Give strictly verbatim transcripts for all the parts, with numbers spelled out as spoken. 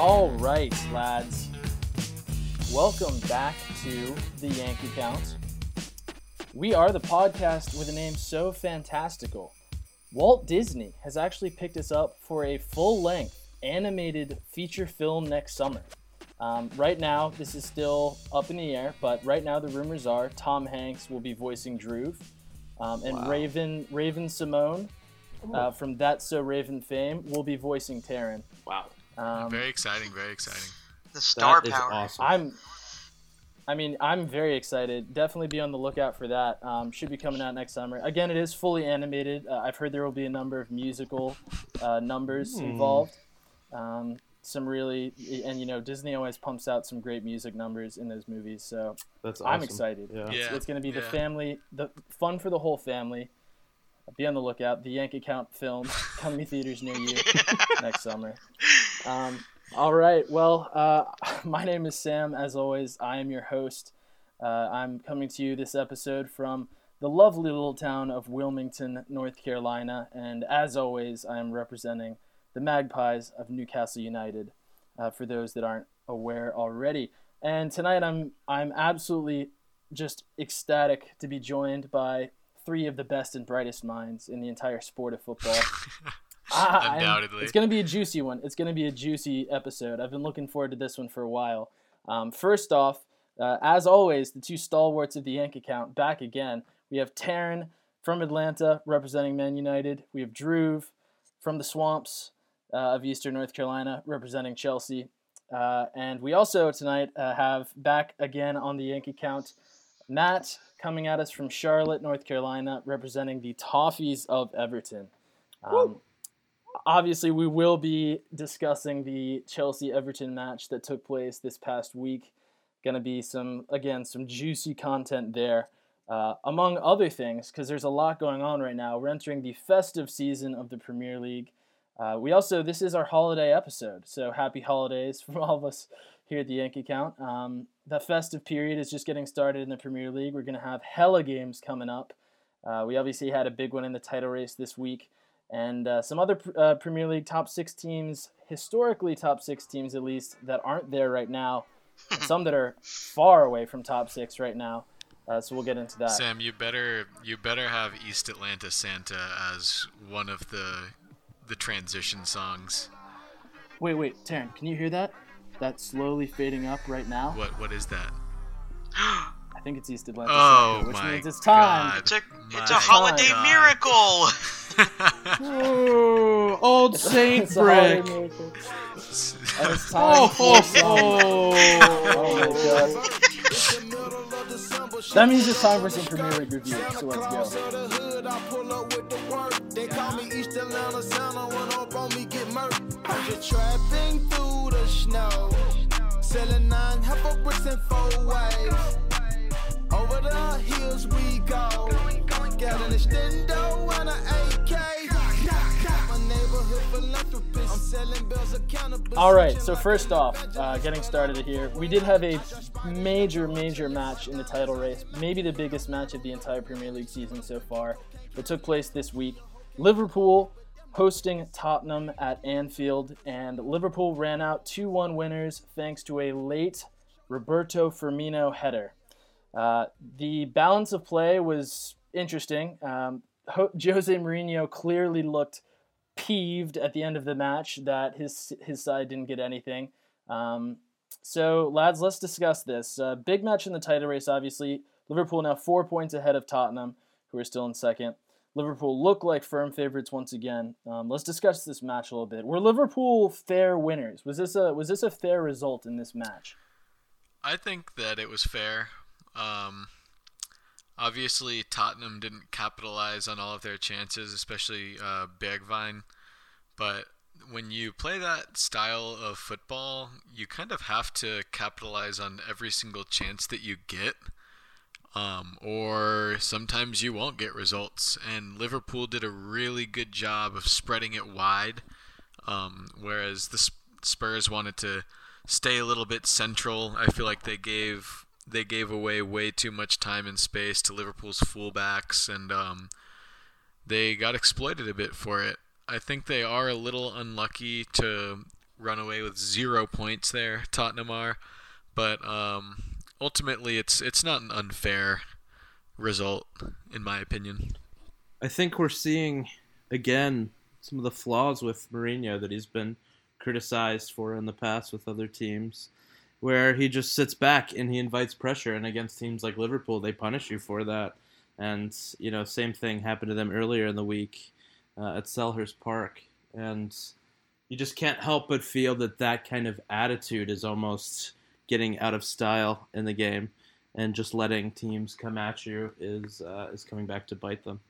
All right, lads. Welcome back to the Yankee Count. We are the podcast with a name so fantastical. Walt Disney has actually picked us up for a full-length animated feature film next summer. Um, right now, this is still up in the air, but right now the rumors are Tom Hanks will be voicing Droog, um, and wow. Raven Raven Simone uh, from That's So Raven fame will be voicing Taryn. Wow. Um, very exciting, very exciting. The star that power. Is awesome. I'm, I mean, I'm very excited. Definitely be on the lookout for that. Um, should be coming out next summer. Again, it is fully animated. Uh, I've heard there will be a number of musical uh, numbers mm. involved. Um, some really, and you know, Disney always pumps out some great music numbers in those movies. So that's awesome. I'm excited. Yeah. Yeah. So it's going to be yeah. the family, the fun for the whole family. Be on the lookout. The Yankee Count film coming to theaters near you next summer. Um, all right. Well, uh, my name is Sam. As always, I am your host. Uh, I'm coming to you this episode from the lovely little town of Wilmington, North Carolina. And as always, I am representing the Magpies of Newcastle United, uh, for those that aren't aware already. And tonight I'm I'm absolutely just ecstatic to be joined by three of the best and brightest minds in the entire sport of football. I, Undoubtedly. It's going to be a juicy one. It's going to be a juicy episode. I've been looking forward to this one for a while. Um, first off, uh, as always, the two stalwarts of the Yankee Count back again. We have Taryn from Atlanta representing Man United. We have Droog from the swamps uh, of Eastern North Carolina representing Chelsea. Uh, and we also tonight uh, have back again on the Yankee Count Matt coming at us from Charlotte, North Carolina, representing the Toffees of Everton. Um, obviously, we will be discussing the Chelsea-Everton match that took place this past week. Going to be some, again, some juicy content there, uh, among other things, because there's a lot going on right now. We're entering the festive season of the Premier League. Uh, we also, this is our holiday episode, so happy holidays from all of us here at the Yankee Count. Um, the festive period is just getting started in the Premier League. We're going to have hella games coming up. Uh, we obviously had a big one in the title race this week. And uh, some other uh, Premier League top six teams, historically top six teams at least, that aren't there right now. And some that are far away from top six right now. Uh, so we'll get into that. Sam, you better you better have East Atlanta Santa as one of the the transition songs. Wait, wait, Taryn, can you hear that? That's slowly fading up right now. What What is that? I think it's East Atlanta. Oh, Santa, which my means it's time. God. It's a, it's a holiday God. miracle. Ooh, old Saint Brick. It's it's oh, oh, oh. oh my God. That means it's time for some Premier League review, so let's go. They call me East Atlanta Santa when up on me get murked. I'm just trapping through the snow. Selling nine, half a bricks in four ways. Over the hills we go. Got an extendo and an A K. My neighborhood philanthropist. I'm selling bills accountable. All right, so first off, uh, getting started here, we did have a major, major match in the title race. Maybe the biggest match of the entire Premier League season so far. It took place this week. Liverpool hosting Tottenham at Anfield, and Liverpool ran out two one winners thanks to a late Roberto Firmino header. Uh, the balance of play was interesting. Um, Jose Mourinho clearly looked peeved at the end of the match that his his side didn't get anything. Um, so, lads, let's discuss this. Uh, big match in the title race, obviously. Liverpool now four points ahead of Tottenham, who are still in second. Liverpool look like firm favorites once again. Um, let's discuss this match a little bit. Were Liverpool fair winners? Was this a was this a fair result in this match? I think that it was fair. Um, obviously, Tottenham didn't capitalize on all of their chances, especially uh, Bergwijn. But when you play that style of football, you kind of have to capitalize on every single chance that you get. Um, or sometimes you won't get results, and Liverpool did a really good job of spreading it wide, um, whereas the Spurs wanted to stay a little bit central. I feel like they gave they gave away way too much time and space to Liverpool's fullbacks, and um, they got exploited a bit for it. I think they are a little unlucky to run away with zero points there. Tottenham are, but um, ultimately it's it's not an unfair result in my opinion. I think we're seeing again some of the flaws with Mourinho that he's been criticized for in the past with other teams, where he just sits back and he invites pressure, and against teams like Liverpool, they punish you for that. And, you know, same thing happened to them earlier in the week uh, at Selhurst Park. And you just can't help but feel that that kind of attitude is almost getting out of style in the game, and just letting teams come at you is uh, is coming back to bite them.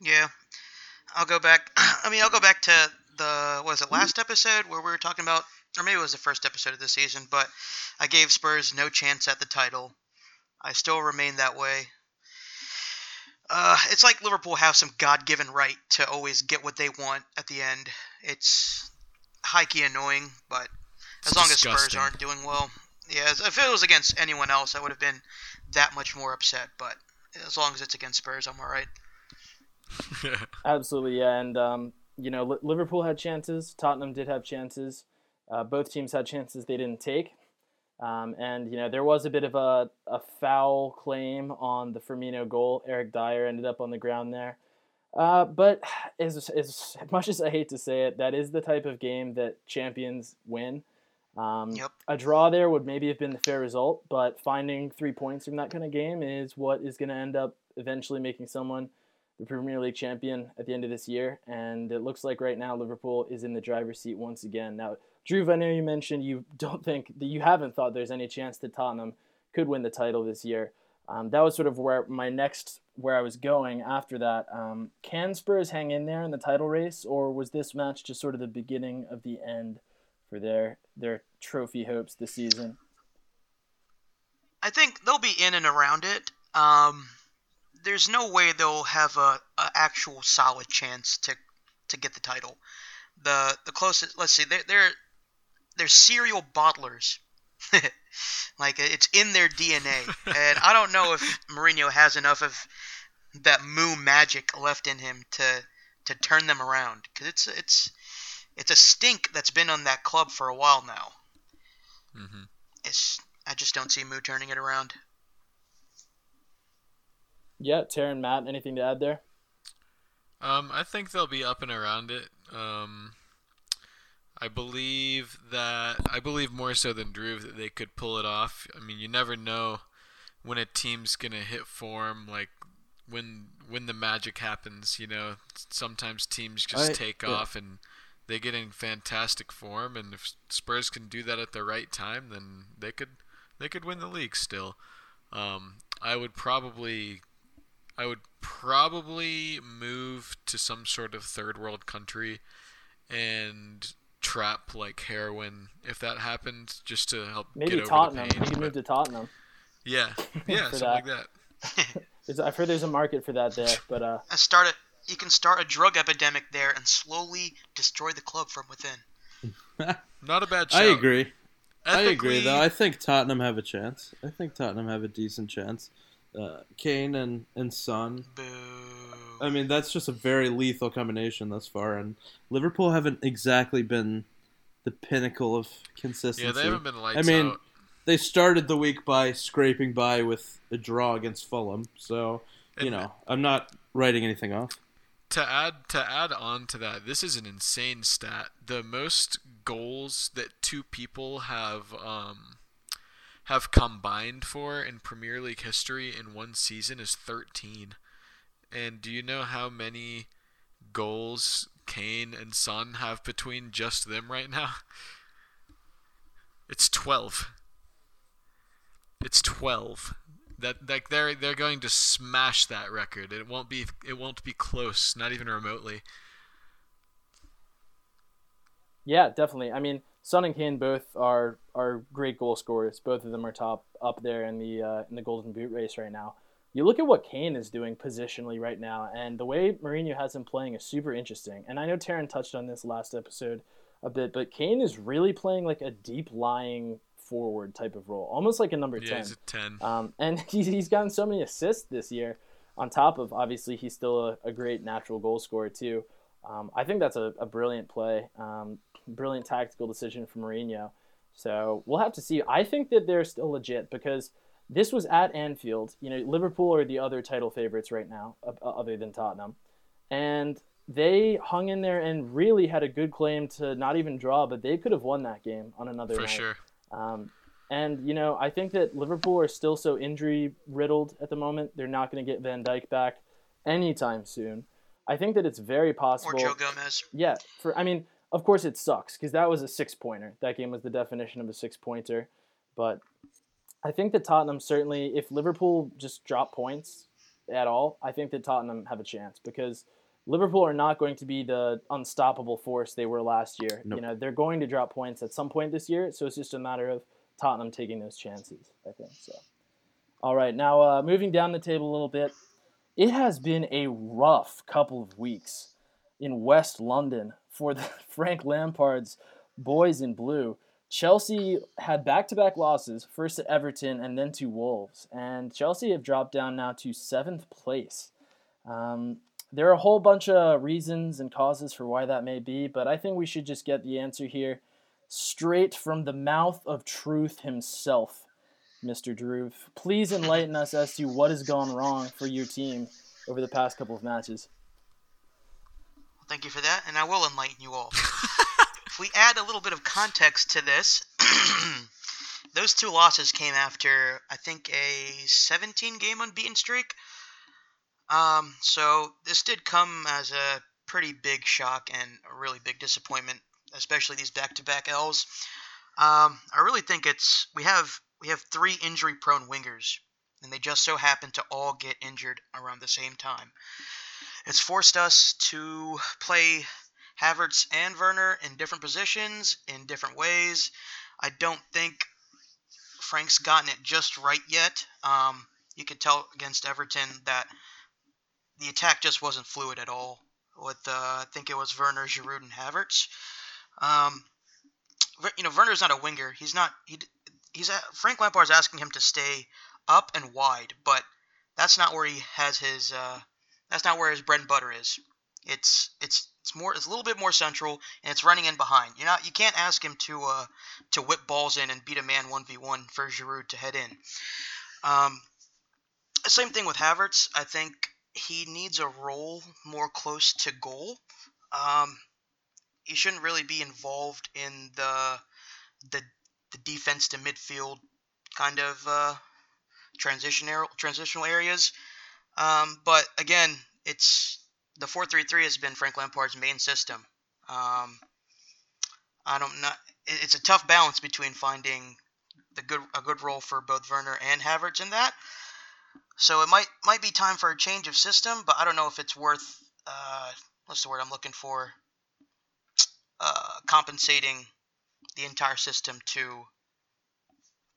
Yeah. I'll go back. I mean, I'll go back to the, was it last episode where we were talking about, or maybe it was the first episode of the season, but I gave Spurs no chance at the title. I still remain that way. Uh, it's like Liverpool have some God-given right to always get what they want at the end. It's high-key annoying, but as it's long disgusting. As Spurs aren't doing well. Yeah, if it was against anyone else, I would have been that much more upset, but as long as it's against Spurs, I'm all right. Absolutely, yeah. And, um, you know, Liverpool had chances. Tottenham did have chances. Uh, both teams had chances they didn't take. Um, and, you know, there was a bit of a, a foul claim on the Firmino goal. Eric Dyer ended up on the ground there. Uh, but as, as much as I hate to say it, that is the type of game that champions win. Um, yep. A draw there would maybe have been the fair result, but finding three points from that kind of game is what is going to end up eventually making someone the Premier League champion at the end of this year. And it looks like right now Liverpool is in the driver's seat once again. Now, Drew, I know you mentioned you don't think that you haven't thought there's any chance that Tottenham could win the title this year. Um, that was sort of where my next where I was going after that. Um, can Spurs hang in there in the title race, or was this match just sort of the beginning of the end for their their trophy hopes this season? I think they'll be in and around it. Um, there's no way they'll have a, a actual solid chance to to get the title. The the closest, let's see, they're they're, they're serial bottlers. Like, it's in their D N A. And I don't know if Mourinho has enough of that moo magic left in him to to turn them around, because it's it's it's a stink that's been on that club for a while now. Mm-hmm. It's I just don't see Moo turning it around. Yeah, Taryn, Matt, anything to add there? Um, I think they'll be up and around it. Um, I believe that I believe more so than Drew that they could pull it off. I mean, you never know when a team's gonna hit form, like when when the magic happens. You know, sometimes teams just right. take yeah. off and they get in fantastic form. And if Spurs can do that at the right time, then they could they could win the league still. Um, I would probably. I would probably move to some sort of third world country and trap like heroin if that happened, just to help maybe get over Tottenham. The pain. Maybe Tottenham. You can move to Tottenham. Yeah, yeah, something that. like that. I've heard there's a market for that there, but uh, I start a, you can start a drug epidemic there and slowly destroy the club from within. Not a bad shout. I agree. Ethically, I agree, though. I think Tottenham have a chance. I think Tottenham have a decent chance. Uh, Kane and, and Son. Boo. I mean, that's just a very lethal combination thus far, and Liverpool haven't exactly been the pinnacle of consistency. Yeah, they haven't been lights I mean, out. They started the week by scraping by with a draw against Fulham, so, you and, know, I'm not writing anything off. To add, to add on to that, this is an insane stat. The most goals that two people have... Um, have combined for in Premier League history in one season is thirteen. And do you know how many goals Kane and Son have between just them right now? It's twelve. It's twelve. That like they're they're going to smash that record. It won't be it won't be close, not even remotely. Yeah, definitely. I mean, Son and Kane both are, are great goal scorers. Both of them are top up there in the uh, in the Golden Boot race right now. You look at what Kane is doing positionally right now, and the way Mourinho has him playing is super interesting. And I know Taryn touched on this last episode a bit, but Kane is really playing like a deep-lying forward type of role, almost like a number yeah, ten. Yeah, he's a ten. Um, and he's, he's gotten so many assists this year, on top of, obviously, he's still a, a great natural goal scorer, too. Um, I think that's a, a brilliant play, um, brilliant tactical decision from Mourinho. So we'll have to see. I think that they're still legit because this was at Anfield. You know, Liverpool are the other title favorites right now, other than Tottenham. And they hung in there and really had a good claim to not even draw, but they could have won that game on another night. For sure. Um, and, you know, I think that Liverpool are still so injury-riddled at the moment. They're not going to get Van Dijk back anytime soon. I think that it's very possible. Or Joe Gomez. Yeah. For I mean, of course it sucks because that was a six-pointer. That game was the definition of a six-pointer. But I think that Tottenham certainly, if Liverpool just drop points at all, I think that Tottenham have a chance because Liverpool are not going to be the unstoppable force they were last year. Nope. You know, they're going to drop points at some point this year, so it's just a matter of Tottenham taking those chances, I think. So, all right, now uh, moving down the table a little bit. It has been a rough couple of weeks in West London for the Frank Lampard's boys in blue. Chelsea had back-to-back losses, first to Everton and then to Wolves. And Chelsea have dropped down now to seventh place. Um, there are a whole bunch of reasons and causes for why that may be, but I think we should just get the answer here straight from the mouth of truth himself. Mister Drew, please enlighten us as to what has gone wrong for your team over the past couple of matches. Well, thank you for that, and I will enlighten you all. If we add a little bit of context to this, those two losses came after, I think, a seventeen-game unbeaten streak. Um, so this did come as a pretty big shock and a really big disappointment, especially these back-to-back L's. Um, I really think it's we have... We have three injury-prone wingers, and they just so happen to all get injured around the same time. It's forced us to play Havertz and Werner in different positions, in different ways. I don't think Frank's gotten it just right yet. Um, you could tell against Everton that the attack just wasn't fluid at all with, uh, I think it was Werner, Giroud, and Havertz. Um, you know, Werner's not a winger. He's not... He, He's Frank Lampard's asking him to stay up and wide, but that's not where he has his uh, that's not where his bread and butter is. It's it's it's more it's a little bit more central, and it's running in behind. You know, you can't ask him to uh, to whip balls in and beat a man one v one for Giroud to head in. Um, same thing with Havertz. I think he needs a role more close to goal. Um, he shouldn't really be involved in the the. the defense to midfield kind of uh, transitional transitional areas. Um, but again, it's the four three three has been Frank Lampard's main system. Um, I don't know. It's a tough balance between finding the good a good role for both Werner and Havertz in that. So it might might be time for a change of system, but I don't know if it's worth uh, what's the word I'm looking for? Uh, compensating the entire system to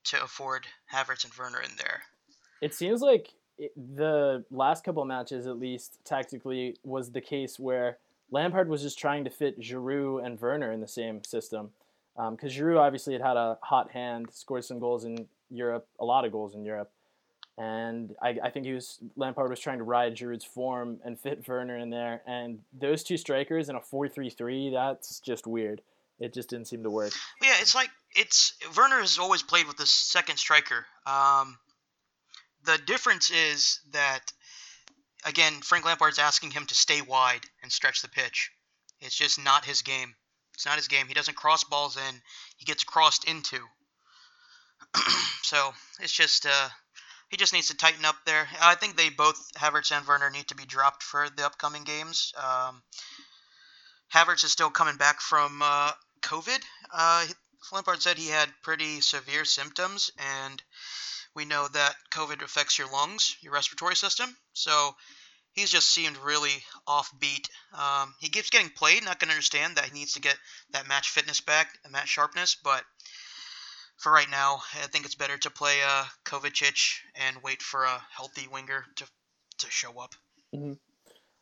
to afford Havertz and Werner in there. It seems like it, the last couple of matches, at least tactically, was the case where Lampard was just trying to fit Giroud and Werner in the same system. Because um, Giroud obviously had had a hot hand, scored some goals in Europe, a lot of goals in Europe. And I, I think he was Lampard was trying to ride Giroud's form and fit Werner in there. And those two strikers in a four three three, that's just weird. It just didn't seem to work. Yeah, it's like it's Werner has always played with the second striker. Um, the difference is that, again, Frank Lampard's asking him to stay wide and stretch the pitch. It's just not his game. It's not his game. He doesn't cross balls in. He gets crossed into. So it's just uh, he just needs to tighten up there. I think they both, Havertz and Werner, need to be dropped for the upcoming games. Um, Havertz is still coming back from uh, COVID. Uh, Lampard said he had pretty severe symptoms, and we know that COVID affects your lungs, your respiratory system. So he's just seemed really offbeat. Um, he keeps getting played, not going to understand that he needs to get that match fitness back, and match sharpness. But for right now, I think it's better to play uh, Kovacic and wait for a healthy winger to, to show up. Mm-hmm.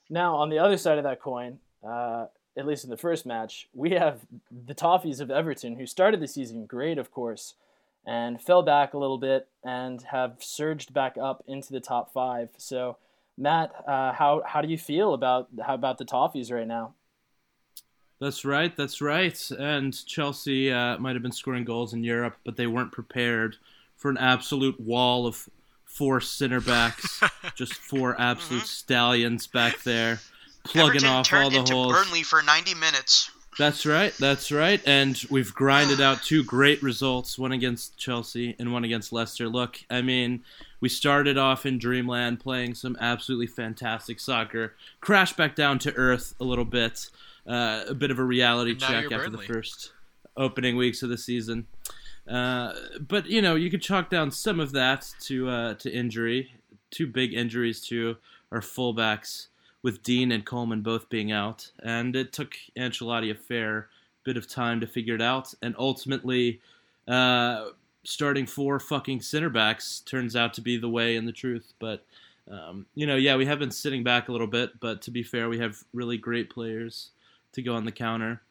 Now, on the other side of that coin... Uh... at least in the first match, we have the Toffees of Everton, who started the season great, of course, and fell back a little bit and have surged back up into the top five. So, Matt, uh, how how do you feel about how about the Toffees right now? That's right, that's right. And Chelsea uh, might have been scoring goals in Europe, but they weren't prepared for an absolute wall of four center backs, just four absolute mm-hmm. stallions back there, plugging Everton off all the holes. Burnley for ninety minutes. That's right, that's right. And we've grinded out two great results, one against Chelsea and one against Leicester. Look, I mean, we started off in dreamland playing some absolutely fantastic soccer, crashed back down to earth a little bit. Uh, a bit of a reality check after the first opening weeks of the season. Uh, but, you know, you could chalk down some of that to uh, to injury. Two big injuries to our fullbacks, with Dean and Coleman both being out. And it took Ancelotti a fair bit of time to figure it out. And ultimately, uh, starting four fucking center backs turns out to be the way and the truth. But, um, you know, yeah, we have been sitting back a little bit. But to be fair, we have really great players to go on the counter.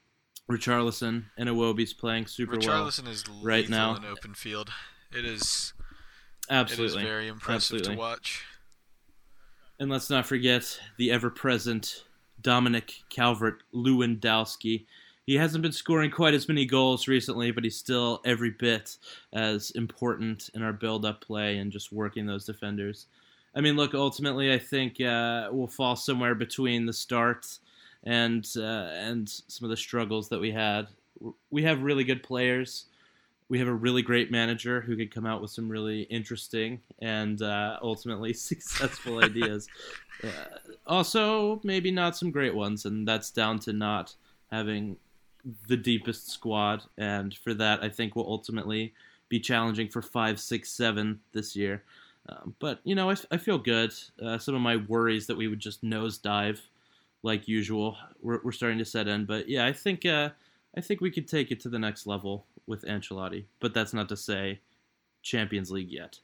Richarlison and Iwobi's playing super Richarlison well. Richarlison is lethal right now in open field. It is absolutely it is very impressive absolutely. to watch. And let's not forget the ever-present Dominic Calvert-Lewandowski. He hasn't been scoring quite as many goals recently, but he's still every bit as important in our build-up play and just working those defenders. I mean, look, ultimately I think uh, we'll fall somewhere between the starts and uh, and some of the struggles that we had. We have really good players. We have a really great manager who could come out with some really interesting and uh, ultimately successful ideas. Uh, also, maybe not some great ones, and that's down to not having the deepest squad. And for that, I think we'll ultimately be challenging for five, six, seven this year. Um, but, you know, I, I feel good. Uh, some of my worries that we would just nosedive like usual, we're, we're starting to set in. But yeah, I think uh, I think we could take it to the next level with Ancelotti. But that's not to say Champions League yet.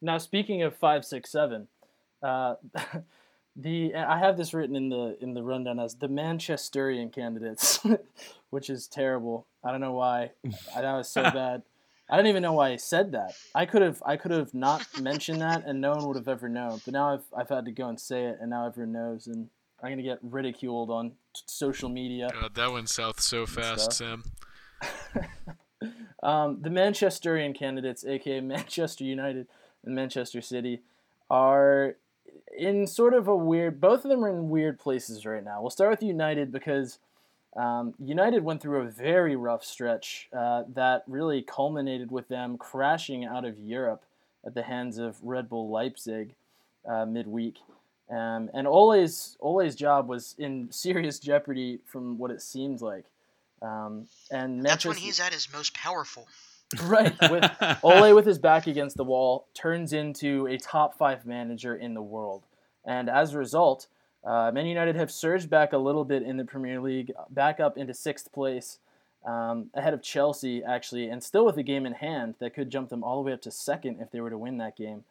Now, speaking of five, six, seven, uh, the I have this written in the in the rundown as the Manchesterian candidates, which is terrible. I don't know why. I know it's so bad. I don't even know why I said that. I could have I could have not mentioned that, and no one would have ever known. But now I've I've had to go and say it, and now everyone knows. And I'm going to get ridiculed on t- social media. God, that went south so fast, Sam. um, the Manchesterian candidates, a k a. Manchester United and Manchester City, are in sort of a weird – both of them are in weird places right now. We'll start with United because um, United went through a very rough stretch uh, that really culminated with them crashing out of Europe at the hands of Red Bull Leipzig uh, midweek. Um, and Ole's Ole's job was in serious jeopardy from what it seemed like. Um, and Manchester, that's when he's at his most powerful. Right. With, Ole with his back against the wall turns into a top five manager in the world. And as a result, uh, Man United have surged back a little bit in the Premier League, back up into sixth place, um, ahead of Chelsea, actually, and still with a game in hand that could jump them all the way up to second if they were to win that game.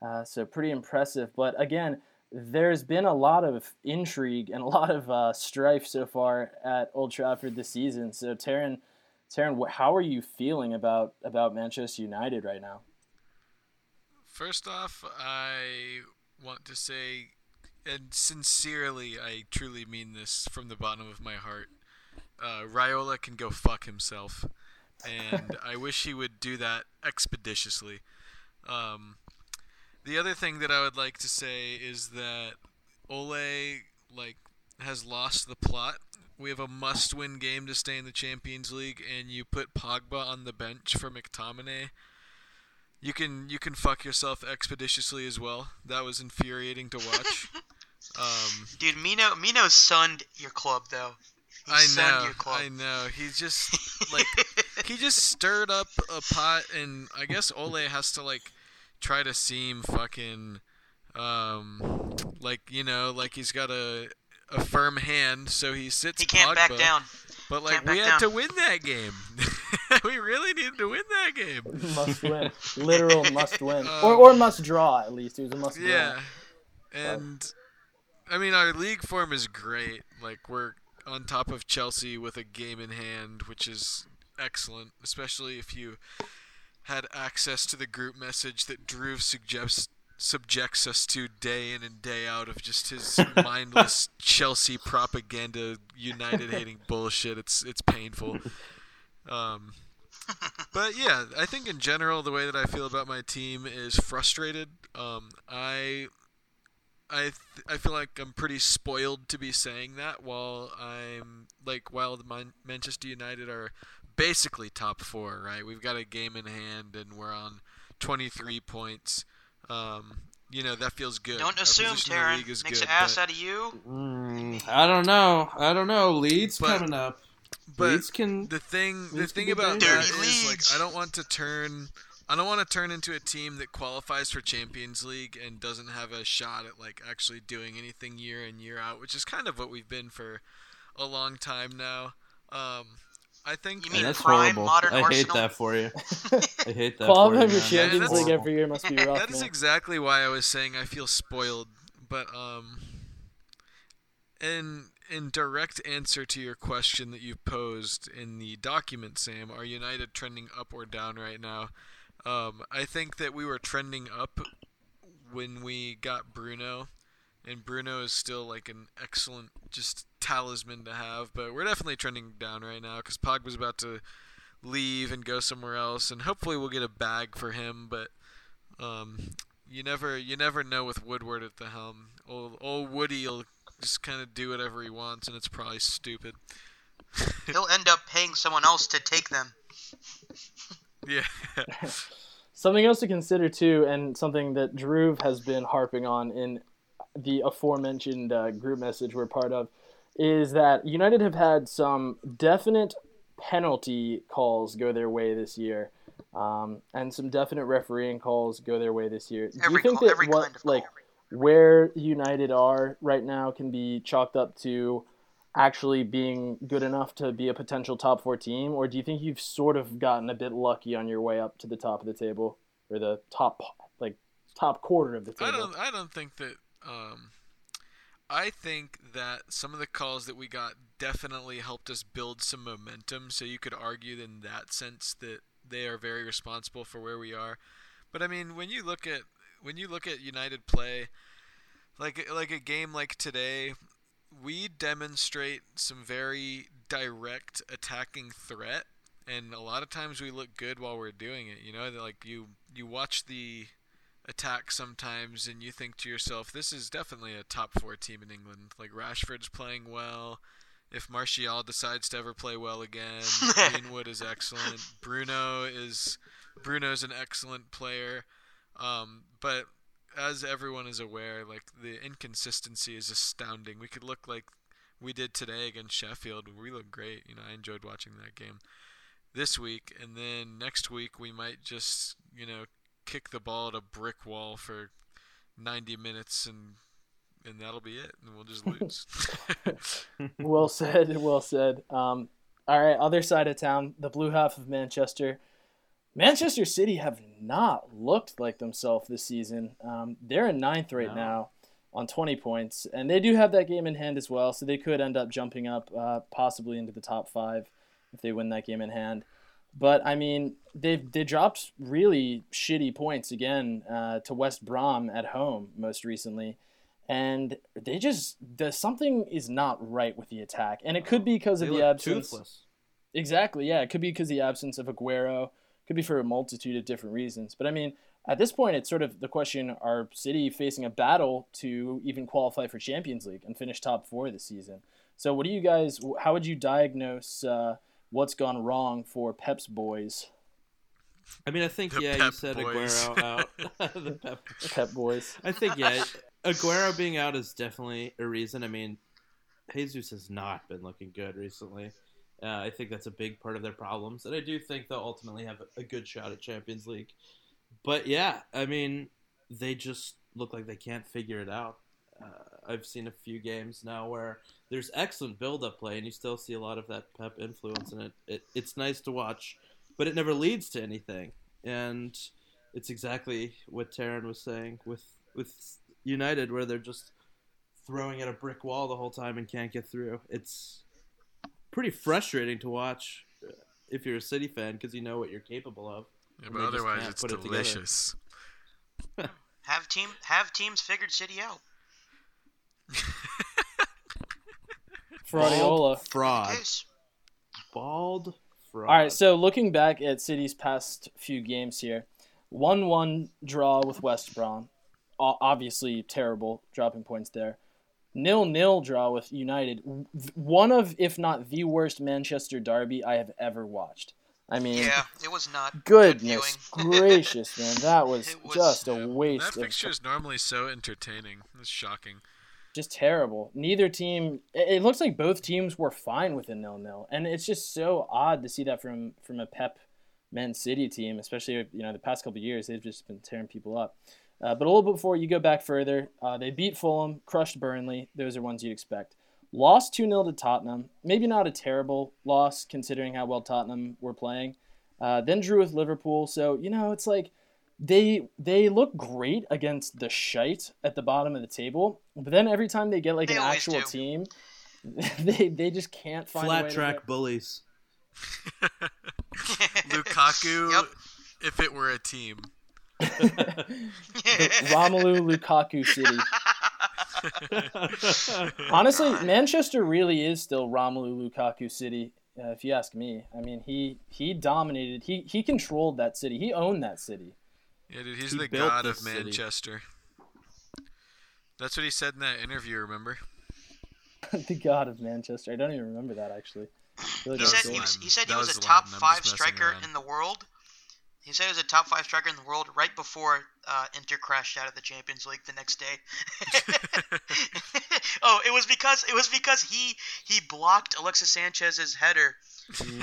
Uh, so pretty impressive. But again, there's been a lot of intrigue and a lot of uh, strife so far at Old Trafford this season. So, Taryn, Taryn, how are you feeling about, about Manchester United right now? First off, I want to say, and sincerely, I truly mean this from the bottom of my heart, uh, Raiola can go fuck himself. And I wish he would do that expeditiously. Um... The other thing that I would like to say is that Ole, like, has lost the plot. We have a must-win game to stay in the Champions League, and you put Pogba on the bench for McTominay. You can you can fuck yourself expeditiously as well. That was infuriating to watch. um, Dude, Mino Mino sunned your club though. He I know. Your club. I know. He just like he just stirred up a pot, and I guess Ole has to like. try to seem fucking um like you know like he's got a a firm hand, so he sits he can't Pogba, back down but like we had down. to win that game. We really needed to win that game. Must win. Literal must win. um, or or must draw, at least. It was a must win. Yeah. And I mean, our league form is great. Like, we're on top of Chelsea with a game in hand, which is excellent, especially if you had access to the group message that Drew suggest, subjects us to day in and day out of just his mindless Chelsea propaganda, United hating bullshit. It's it's painful. Um, but yeah, I think in general the way that I feel about my team is frustrated. Um, I I th- I feel like I'm pretty spoiled to be saying that while I'm like while the Man- Manchester United are basically top four, right? We've got a game in hand and we're on twenty-three points. Um, you know, that feels good. Don't assume, Taryn. Makes good, an ass but... out of you. Mm, I don't know. I don't know. Leeds but, coming up. But Leeds can. The thing, Leeds the thing about that Leeds. is, like, I don't want to turn. I don't want to turn into a team that qualifies for Champions League and doesn't have a shot at like actually doing anything year in year out, which is kind of what we've been for a long time now. Um, I think you mean that's prime horrible. Modern I Arsenal. hate that for you. I hate that well, for you. Champions League every year must be rough. That is man. exactly why I was saying I feel spoiled. But um, in in direct answer to your question that you posed in the document, Sam, are United trending up or down right now? Um, I think that we were trending up when we got Bruno, and Bruno is still like an excellent just. talisman to have, but we're definitely trending down right now because Pogba's about to leave and go somewhere else, and hopefully we'll get a bag for him. But um, you never, you never know with Woodward at the helm. Old, old Woody'll just kind of do whatever he wants, and it's probably stupid. He'll end up paying someone else to take them. Yeah. Something else to consider too, and something that Drew has been harping on in the aforementioned uh, group message we're part of, is that United have had some definite penalty calls go their way this year, um, and some definite refereeing calls go their way this year. Every Do you think call, that what, kind of like call. where United are right now can be chalked up to actually being good enough to be a potential top four team, or do you think you've sort of gotten a bit lucky on your way up to the top of the table, or the top like top quarter of the table? I don't. I don't think that. Um... I think that some of the calls that we got definitely helped us build some momentum, so you could argue in that sense that they are very responsible for where we are. But I mean, when you look at when you look at United play, like like a game like today, we demonstrate some very direct attacking threat, and a lot of times we look good while we're doing it. You know, like you you watch the attack sometimes and you think to yourself, this is definitely a top four team in England. Like Rashford's playing well. If Martial decides to ever play well again, Greenwood is excellent. Bruno is Bruno's an excellent player. Um, but as everyone is aware, like the inconsistency is astounding. We could look like we did today against Sheffield. We looked great. You know, I enjoyed watching that game this week, and then next week we might just, you know, kick the ball at a brick wall for ninety minutes, and and that'll be it, and we'll just lose. Well said, well said. Um, all right, other side of town, the blue half of Manchester. Manchester City have not looked like themselves this season. Um, they're in ninth right no. now on twenty points, and they do have that game in hand as well, so they could end up jumping up uh, possibly into the top five if they win that game in hand. But, I mean, they they dropped really shitty points again uh, to West Brom at home most recently. And they just – something is not right with the attack. And it could be because of the absence. Toothless. Exactly, yeah. It could be because of the absence of Aguero. It could be for a multitude of different reasons. But, I mean, at this point, it's sort of the question, are City facing a battle to even qualify for Champions League and finish top four this season? So what do you guys – how would you diagnose uh, – what's gone wrong for Pep's boys? I mean, I think, the yeah, Pep you said boys. Aguero out. the Pep. Pep boys. I think, yeah, Aguero being out is definitely a reason. I mean, Jesus has not been looking good recently. Uh, I think that's a big part of their problems. And I do think they'll ultimately have a good shot at Champions League. But, yeah, I mean, they just look like they can't figure it out. Uh, I've seen a few games now where there's excellent build-up play, and you still see a lot of that Pep influence, and it, it it's nice to watch, but it never leads to anything. And it's exactly what Taryn was saying with with United, where they're just throwing at a brick wall the whole time and can't get through. It's pretty frustrating to watch if you're a City fan, because you know what you're capable of. Yeah, but otherwise, it's delicious. It have Have team have teams figured City out? Fraudiola. Fraud. Bald fraud. All right, so looking back at City's past few games here, one one draw with West Brom. Obviously terrible, dropping points there. nil nil draw with United. One of, if not the worst Manchester derby I have ever watched. I mean, yeah, it was not goodness good gracious, man. That was, was just a waste. That fixture is normally so entertaining. It's shocking. Just terrible. Neither team. It looks like both teams were fine with a nil nil, and it's just so odd to see that from from a Pep Man City team, especially you know the past couple of years. They've just been tearing people up. Uh, but a little bit before you go back further, uh, they beat Fulham, crushed Burnley. Those are ones you'd expect. Lost two nil to Tottenham. Maybe not a terrible loss considering how well Tottenham were playing. Uh, then drew with Liverpool. So, you know, it's like they they look great against the shite at the bottom of the table. But then every time they get like they an actual do. team, they, they just can't find Flat a way to track bullies. Lukaku, yep. If it were a team. Romelu Lukaku City. Honestly, Manchester really is still Romelu Lukaku City, uh, if you ask me. I mean, he he dominated. He he controlled that city. He owned that city. Yeah, dude, he's he the god of Manchester. City. That's what he said in that interview, remember? The god of Manchester. I don't even remember that, actually. Really he, said he, was, he said that he was, was a top five striker around. in the world. He said he was a top five striker in the world right before uh, Inter crashed out of the Champions League the next day. Oh, it was because it was because he he blocked Alexis Sanchez's header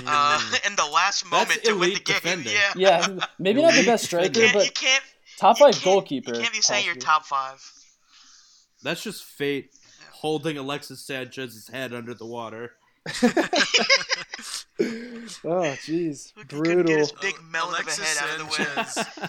uh, in the last moment That's to win the game. Defending. Yeah, yeah, maybe elite not the best striker, defending. but you can't, top five you can't, goalkeeper. You can't be saying you're top five. That's just fate holding Alexis Sanchez's head under the water. Oh, jeez. Brutal. Big melon of a head out of the way.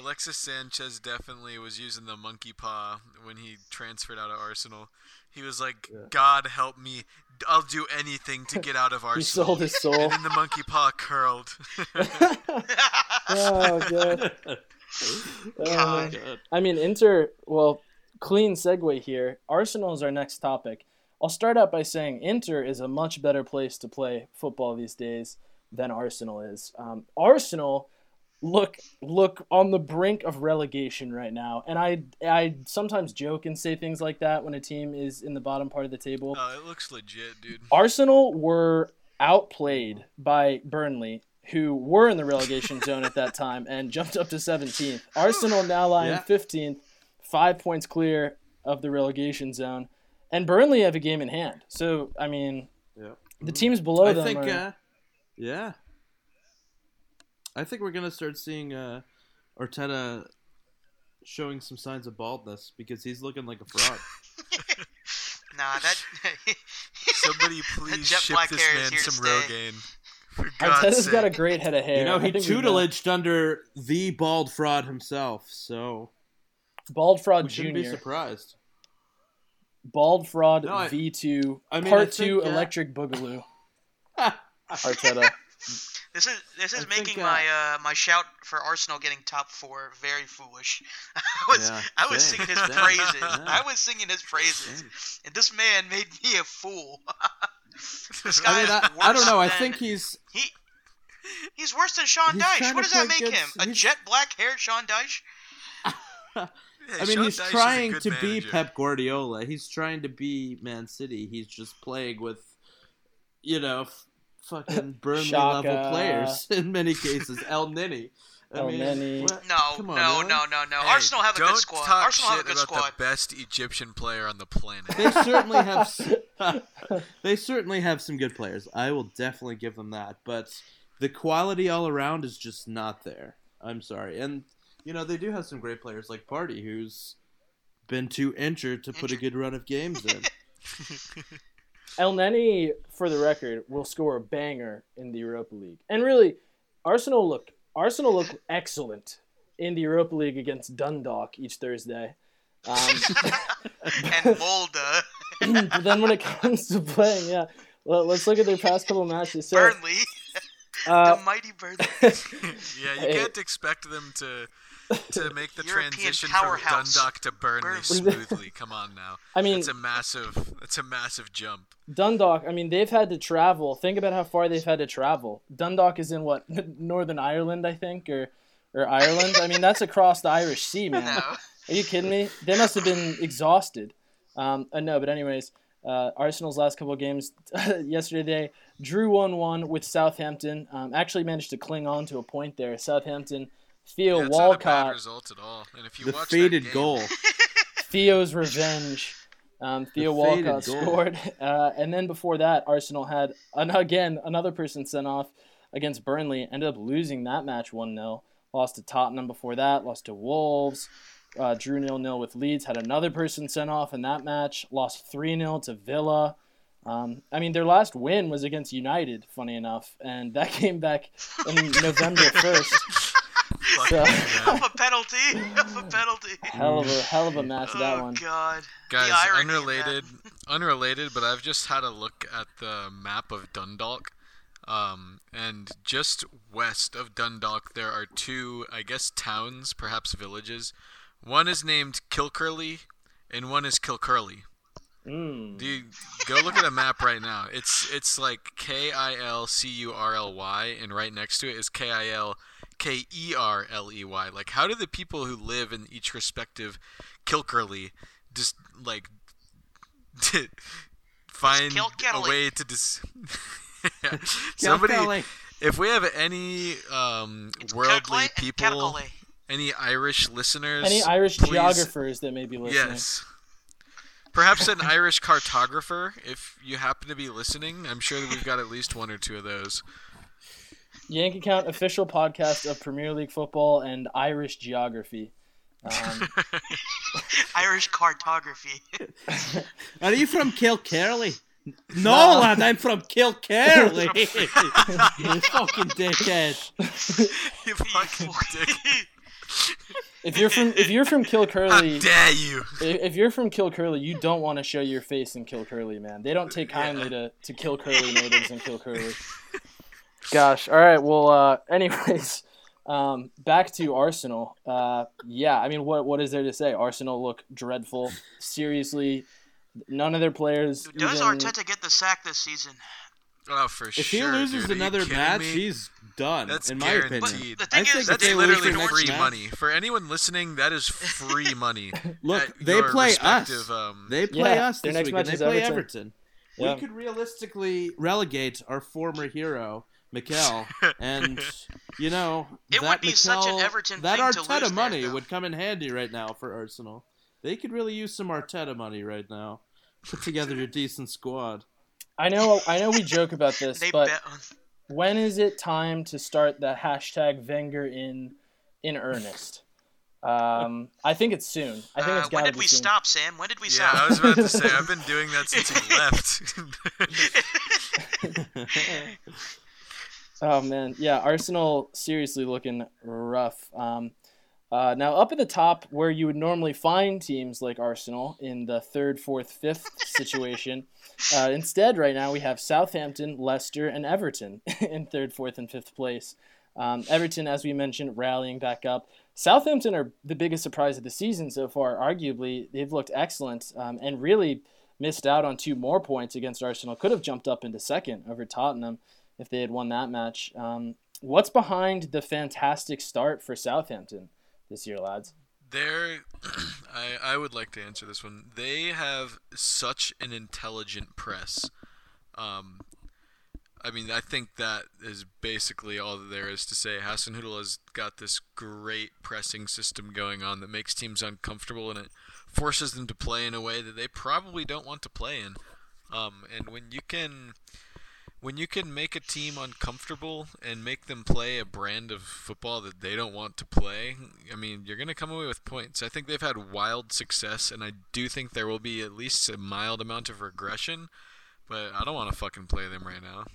Alexis Sanchez definitely was using the monkey paw when he transferred out of Arsenal. He was like, yeah. God help me. I'll do anything to get out of Arsenal. He sold his soul. And then the monkey paw curled. Oh, God. God. Um, I mean, Inter, well, clean segue here. Arsenal is our next topic. I'll start out by saying Inter is a much better place to play football these days than Arsenal is. Um, Arsenal look look on the brink of relegation right now, and I I sometimes joke and say things like that when a team is in the bottom part of the table. Oh, it looks legit, dude. Arsenal were outplayed by Burnley, who were in the relegation zone at that time and jumped up to seventeenth. Arsenal now lying yeah. fifteenth, five points clear of the relegation zone. And Burnley have a game in hand. So, I mean, yeah. the teams below I them think, are... Uh, yeah. I think we're going to start seeing uh, Arteta showing some signs of baldness because he's looking like a fraud. Nah, that... Somebody please ship this man some Rogaine. For God's Arteta's sake. Got a great head of hair. You know, he tutelaged under the bald fraud himself, so... Bald fraud junior. We shouldn't be surprised. Bald Fraud no, I, V two, I mean, Part think, two uh, Electric Boogaloo. Arteta. This is this is I making think, uh, my uh, my shout for Arsenal getting top four very foolish. I was yeah, I was same, singing his same, praises. Yeah. I was singing his praises, same. and this man made me a fool. This guy I, mean, I, I don't know. I think he's he he's worse than Sean Dyche. What does that make against, him? A he's... jet black haired Sean Dyche. Hey, I mean, Sean he's Dyche trying to manager. be Pep Guardiola. He's trying to be Man City. He's just playing with, you know, f- fucking Burnley-level players in many cases. Elneny. I El mean, Nini. No, on, no, no, no, no, hey, Arsenal have a good squad. Arsenal have a good squad. Don't talk shit about the best Egyptian player on the planet. They certainly have. Some, they certainly have some good players. I will definitely give them that. But the quality all around is just not there. I'm sorry, and. You know, they do have some great players like Vardy, who's been too injured to put a good run of games in. Elneny, for the record, will score a banger in the Europa League. And really, Arsenal looked Arsenal looked excellent in the Europa League against Dundalk each Thursday. Um, and Molde. But then when it comes to playing, yeah, well, let's look at their past couple matches. So, Burnley. Uh, the mighty Burnley. Yeah, you hey. can't expect them to... to make the European transition from Dundalk to Burnley smoothly. Come on now. I mean, it's a massive, it's a massive jump. Dundalk, I mean, they've had to travel. Think about how far they've had to travel. Dundalk is in what, Northern Ireland, I think, or or Ireland. I mean, that's across the Irish Sea, man. No. Are you kidding me? They must have been exhausted. Um, uh, no, but anyways, uh, Arsenal's last couple of games yesterday, they drew one one with Southampton. Um, actually managed to cling on to a point there. Southampton, Theo yeah, Walcott. Not a bad result at all. And if you the watch faded that game, goal. Theo's revenge. Um, Theo the Walcott scored. Uh, and then before that, Arsenal had, an, again, another person sent off against Burnley. Ended up losing that match one nil. Lost to Tottenham before that. Lost to Wolves. Uh, drew nil nil with Leeds, had another person sent off in that match, lost three nil to Villa. Um, I mean, their last win was against United, funny enough, and that came back in November first. So, hell of a penalty. Hell of a penalty. Hell of a, hell of a match, oh, that one. Oh, God. Guys, irony, unrelated, unrelated, but I've just had a look at the map of Dundalk. Um, and just west of Dundalk, there are two, I guess, towns, perhaps villages. One is named Kilcurly, and one is Kilcurly. Mm. Dude, go look at a map right now. It's it's like K I L C U R L Y, and right next to it is K I L K E R L E Y. Like, how do the people who live in each respective Kilcurly just, like, find a way to dis- yeah. Somebody, if we have any um, worldly people... Any Irish listeners? Any Irish please, geographers that may be listening? Yes. Perhaps an Irish cartographer, if you happen to be listening. I'm sure that we've got at least one or two of those. Yank Account, official podcast of Premier League football and Irish geography. Um, Irish cartography. Are you from Kilcurly? No, no, lad, I'm from Kilcurly. You fucking dickhead. You fucking dickhead. If you're from if you're from Kilcurly, how dare you? If you're from Kilcurly, you don't want to show your face in Kilcurly, man. They don't take kindly yeah. to, to Kilcurly natives in Kilcurly. Gosh. All right. Well. Uh, anyways, um, back to Arsenal. Uh, yeah. I mean, what what is there to say? Arsenal look dreadful. Seriously, none of their players. Does even... Arteta get the sack this season? Oh, for if sure. If he loses dude, another match, me? he's done. That's in my guaranteed. opinion. But the thing I is, that's literally free match. money for anyone listening. That is free money. Look, they play us. Um... They play yeah, us this week. They play Everton. Everton. Yeah. We could realistically relegate our former hero, Mikel, and you know it that would be Mikel, such an Everton that thing Arteta to lose money there, would come in handy right now for Arsenal. They could really use some Arteta money right now. Put together a decent squad. I know I know we joke about this, but when is it time to start the hashtag Wenger in in earnest? Um, I think it's soon. I think it's uh, gotta be soon. When did we soon. stop, Sam? When did we yeah, stop? I was about to say, I've been doing that since he left. Oh, man. Yeah, Arsenal seriously looking rough. Um, uh, now, up at the top, where you would normally find teams like Arsenal in the third, fourth, fifth situation... Uh, instead, right now, we have Southampton, Leicester, and Everton in third, fourth, and fifth place. Um, Everton, as we mentioned, rallying back up. Southampton are the biggest surprise of the season so far, arguably. They've looked excellent um, and really missed out on two more points against Arsenal. Could have jumped up into second over Tottenham if they had won that match. Um, what's behind the fantastic start for Southampton this year, lads? They're, I, I would like to answer this one. They have such an intelligent press. Um, I mean, I think that is basically all that there is to say. Hasenhüttl has got this great pressing system going on that makes teams uncomfortable, and it forces them to play in a way that they probably don't want to play in. Um, and when you can... When you can make a team uncomfortable and make them play a brand of football that they don't want to play, I mean, you're going to come away with points. I think they've had wild success, and I do think there will be at least a mild amount of regression, but I don't want to fucking play them right now.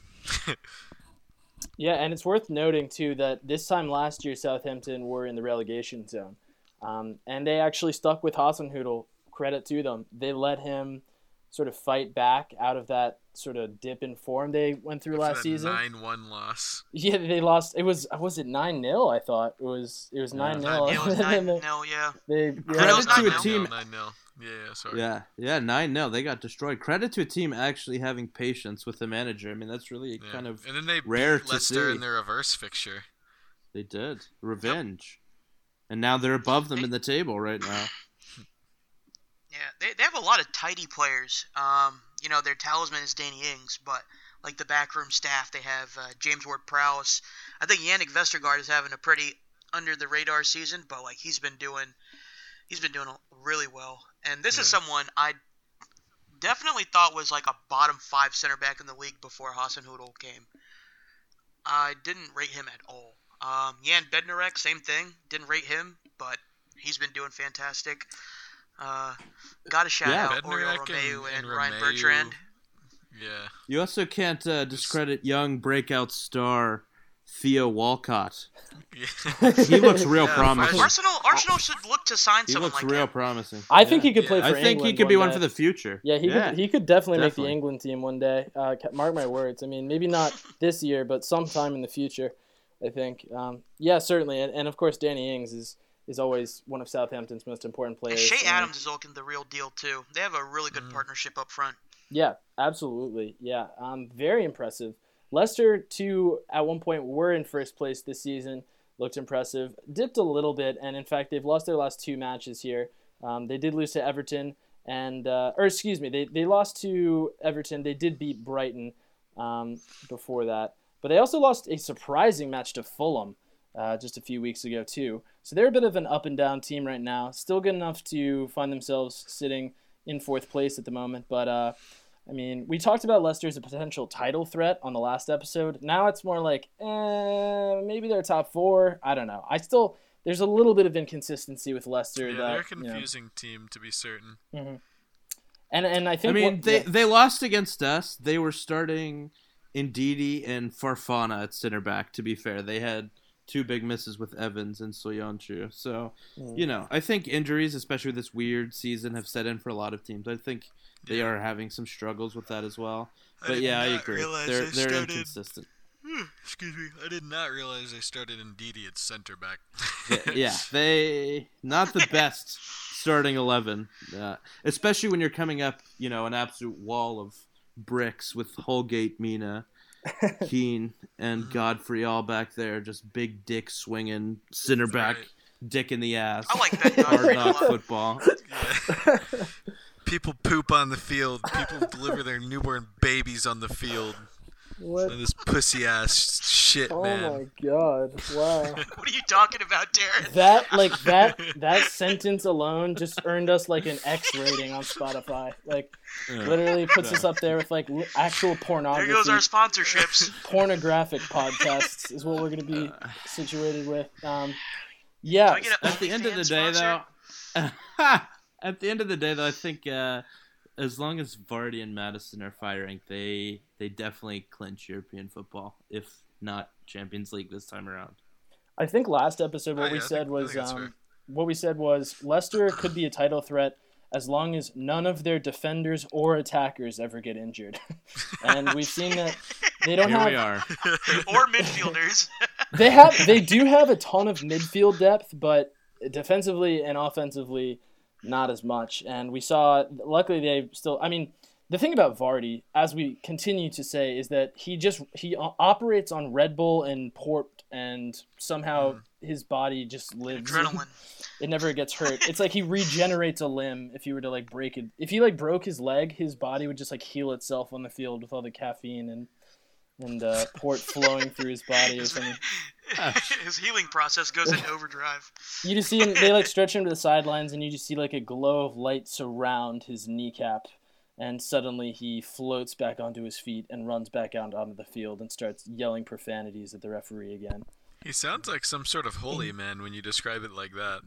Yeah, and it's worth noting, too, that this time last year, Southampton were in the relegation zone, um, and they actually stuck with Hasenhüttl. Credit to them. They let him sort of fight back out of that sort of dip in form they went through That's last season. nine one loss. Yeah, they lost. It was was it nine nil? I thought it was it was nine nil. Yeah, it was nine nil, yeah. They credit to a team. nine nil. Yeah, sorry. Yeah, yeah, nine nil. They got destroyed. Credit to a team actually having patience with the manager. I mean, that's really yeah. kind of and then they rare beat Leicester to see. In their reverse fixture. They did. Revenge. Yep. And now they're above them they, in the table right now. Yeah, they they have a lot of tidy players. Um, you know, their talisman is Danny Ings, but like the backroom staff, they have uh, James Ward-Prowse. I think Yannick Vestergaard is having a pretty under the radar season, but like he's been doing he's been doing really well. And this yeah. is someone I definitely thought was like a bottom five center back in the league before Hasenhüttl came. I didn't rate him at all. Um, Jan Bednarek, same thing. Didn't rate him, but he's been doing fantastic. Uh, got a shout yeah. out Oriol Romeu and, and, and Ryan Romeu. Bertrand. Yeah. You also can't uh, discredit young breakout star Theo Walcott. Yeah. He looks real yeah, promising. Arsenal, Arsenal should look to sign he someone like that. He looks real promising. I yeah. think he could yeah. play. For I think England he could one be day. One for the future. Yeah, he yeah. could. He could definitely, definitely make the England team one day. Uh, mark my words. I mean, maybe not this year, but sometime in the future. I think, um, yeah, certainly, and, and of course, Danny Ings is, is always one of Southampton's most important players. And Shea and, Adams is looking the real deal too. They have a really good mm. partnership up front. Yeah, absolutely. Yeah, um, very impressive. Leicester, too, at one point were in first place this season. Looked impressive. Dipped a little bit, and in fact, they've lost their last two matches here. Um, they did lose to Everton, and uh, or excuse me, they they lost to Everton. They did beat Brighton um, before that. But they also lost a surprising match to Fulham uh, just a few weeks ago, too. So they're a bit of an up-and-down team right now. Still good enough to find themselves sitting in fourth place at the moment. But, uh, I mean, we talked about Leicester as a potential title threat on the last episode. Now it's more like, eh, maybe they're top four. I don't know. I still – there's a little bit of inconsistency with Leicester. Yeah, that, they're a confusing you know. team, to be certain. Mm-hmm. And and I think – I mean, what, they, yeah. they lost against us. They were starting – Ndidi and Farfana at center back. To be fair, they had two big misses with Evans and Soyuncu. So, mm. you know, I think injuries, especially this weird season, have set in for a lot of teams. I think yeah. they are having some struggles with that as well. But I yeah, I agree. They're they they're started... inconsistent. Hmm. Excuse me. I did not realize they started Ndidi at center back. yeah, yeah, they not the best starting eleven, uh, especially when you're coming up, you know, an absolute wall of bricks with Holgate, Mina, Keane, and Godfrey all back there, just big dick swinging, center back, right. dick in the ass. I like that. Hard knock football. Yeah. People poop on the field. People deliver their newborn babies on the field. What? This pussy ass shit, oh man. Oh my god! Wow. What are you talking about, Darren? That like that that sentence alone just earned us like an X rating on Spotify. Like, yeah. literally puts yeah. us up there with like actual pornography. There goes our sponsorships. Pornographic podcasts is what we're gonna be uh, situated with. Um, yeah. At the end of the day, sponsor? though. At the end of the day, though, I think. Uh, As long as Vardy and Maddison are firing, they they definitely clinch European football, if not Champions League this time around. I think last episode what oh, yeah, we I said think, was um, what we said was Leicester could be a title threat as long as none of their defenders or attackers ever get injured, and we've seen that they don't Here have we are. or midfielders. they have they do have a ton of midfield depth, but defensively and offensively. Not as much, and we saw. Luckily, they still. I mean, the thing about Vardy, as we continue to say, is that he just he operates on Red Bull and port, and somehow mm. his body just lives. Adrenaline. It never gets hurt. It's like he regenerates a limb. If you were to like break it, if he like broke his leg, his body would just like heal itself on the field with all the caffeine and and uh, port flowing through his body or something. His healing process goes into overdrive. You just see him, they like stretch him to the sidelines, and you just see like a glow of light surround his kneecap, and suddenly he floats back onto his feet and runs back out onto the field and starts yelling profanities at the referee again. He sounds like some sort of holy man when you describe it like that.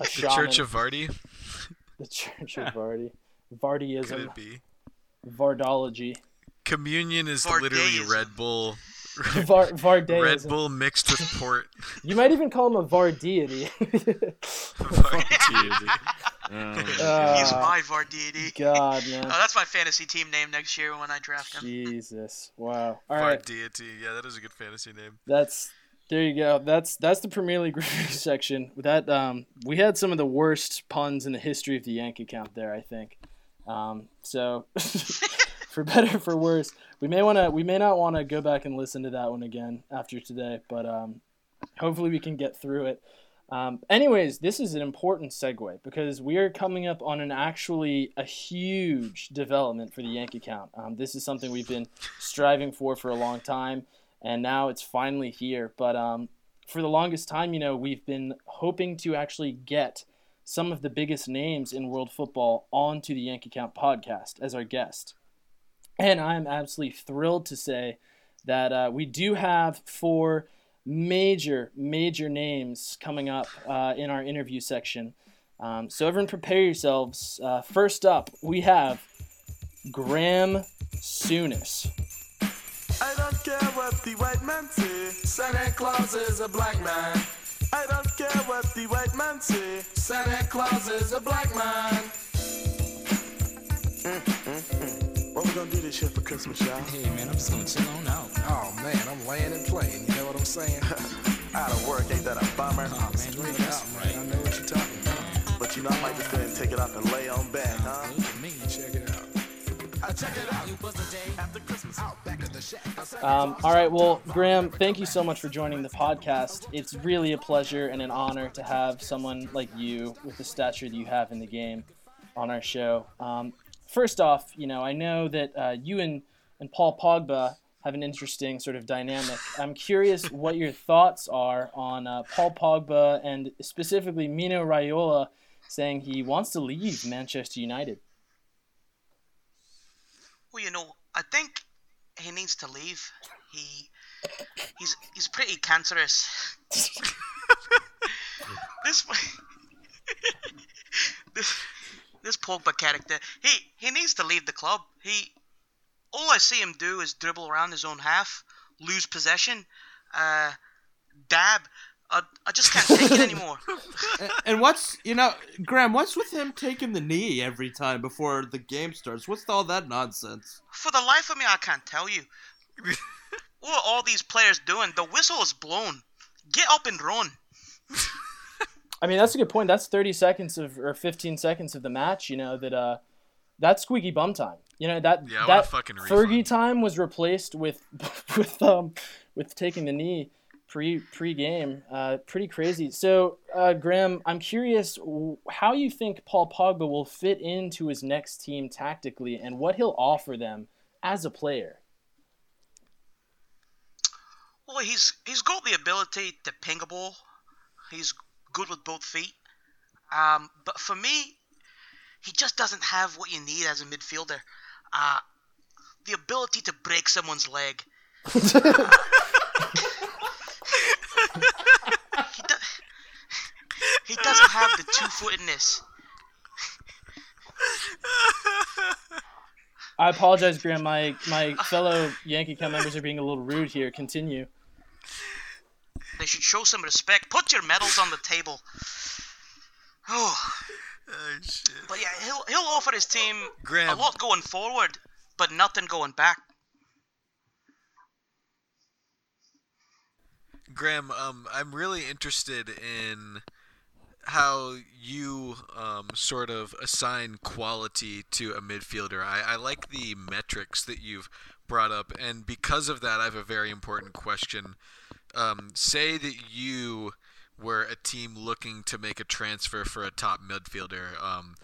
The Church of Vardy. The Church of Vardy. Vardyism. Could it be? Vardology. Communion is Vardaism. Literally Red Bull. Var- Vardaism. Red Bull mixed with port. You might even call him a Vardeity. Vardeity. Oh, Uh, He's my Vardy. God, man. Oh, that's my fantasy team name next year when I draft him. Jesus, wow. All right. Vardy, yeah, that is a good fantasy name. That's there you go. That's that's the Premier League review section. That um, we had some of the worst puns in the history of the Yank account there, I think. Um, so for better for worse, we may wanna we may not want to go back and listen to that one again after today, but um, hopefully we can get through it. Um, anyways, this is an important segue because we are coming up on an actually a huge development for the Yank account. Um, this is something we've been striving for for a long time, and now it's finally here. But um, for the longest time, you know, we've been hoping to actually get some of the biggest names in world football onto the Yank account podcast as our guest. And I'm absolutely thrilled to say that uh, we do have four major, major names coming up uh, in our interview section. Um, so everyone prepare yourselves. Uh, first up, we have Graham Souness. I don't care what the white man say, Santa Claus is a black man. I don't care what the white man say, Santa Claus is a black man. Mm-hmm. What we gonna do this year for Christmas, y'all? Hey man, I'm just gonna chill on out. Oh man, I'm laying and playing, you know what I'm saying? Out of work, ain't that a bummer? Oh man, you ain't out, right? I know what you're talking about. But you know I might just go ahead and take it off and lay on back, huh? Look at me, check it out. Um, all right, well, Graham, thank you so much for joining the podcast. It's really a pleasure and an honor to have someone like you with the stature that you have in the game on our show. Um, first off, you know, I know that uh, you and, and Paul Pogba have an interesting sort of dynamic. I'm curious what your thoughts are on uh, Paul Pogba and specifically Mino Raiola saying he wants to leave Manchester United. Well, you know, I think he needs to leave. He, he's he's pretty cancerous. this, this this Pogba character. He he needs to leave the club. He all I see him do is dribble around his own half, lose possession, uh, dab. I I just can't take it anymore. and, and what's, you know, Graham, what's with him taking the knee every time before the game starts? What's all that nonsense? For the life of me, I can't tell you. What are all these players doing? The whistle is blown. Get up and run. I mean, that's a good point. That's thirty seconds of or fifteen seconds of the match, you know, that uh, that's squeaky bum time. You know, that yeah, that fucking Fergie refund. Time was replaced with with um with taking the knee. Pre pre game, uh, pretty crazy. So, uh, Graham, I'm curious how you think Paul Pogba will fit into his next team tactically, and what he'll offer them as a player. Well, he's he's got the ability to ping a ball. He's good with both feet. Um, but for me, he just doesn't have what you need as a midfielder. Uh, the ability to break someone's leg. uh, He, do- he doesn't have the two-footedness. I apologize, Graham. My, my fellow Yankee Count members are being a little rude here. Continue. They should show some respect. Put your medals on the table. Oh, oh shit. But yeah, he'll, he'll offer his team Graham. A lot going forward, but nothing going back. Graham, um, I'm really interested in how you um, sort of assign quality to a midfielder. I, I like the metrics that you've brought up, and because of that, I have a very important question. Um, say that you were a team looking to make a transfer for a top midfielder. Um,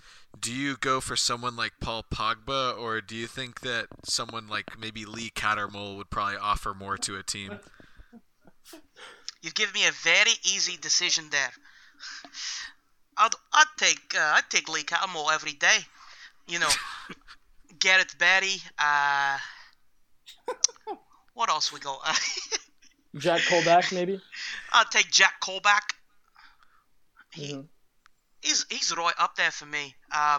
do you go for someone like Paul Pogba, or do you think that someone like maybe Lee Cattermole would probably offer more to a team? You give me a very easy decision there. I'd I'd take uh, I'd take Lee Cattermole every day. You know, Gareth Barry. Uh, what else we got? Jack Colback maybe. I'd take Jack Colback. He mm-hmm. he's he's right up there for me. Uh,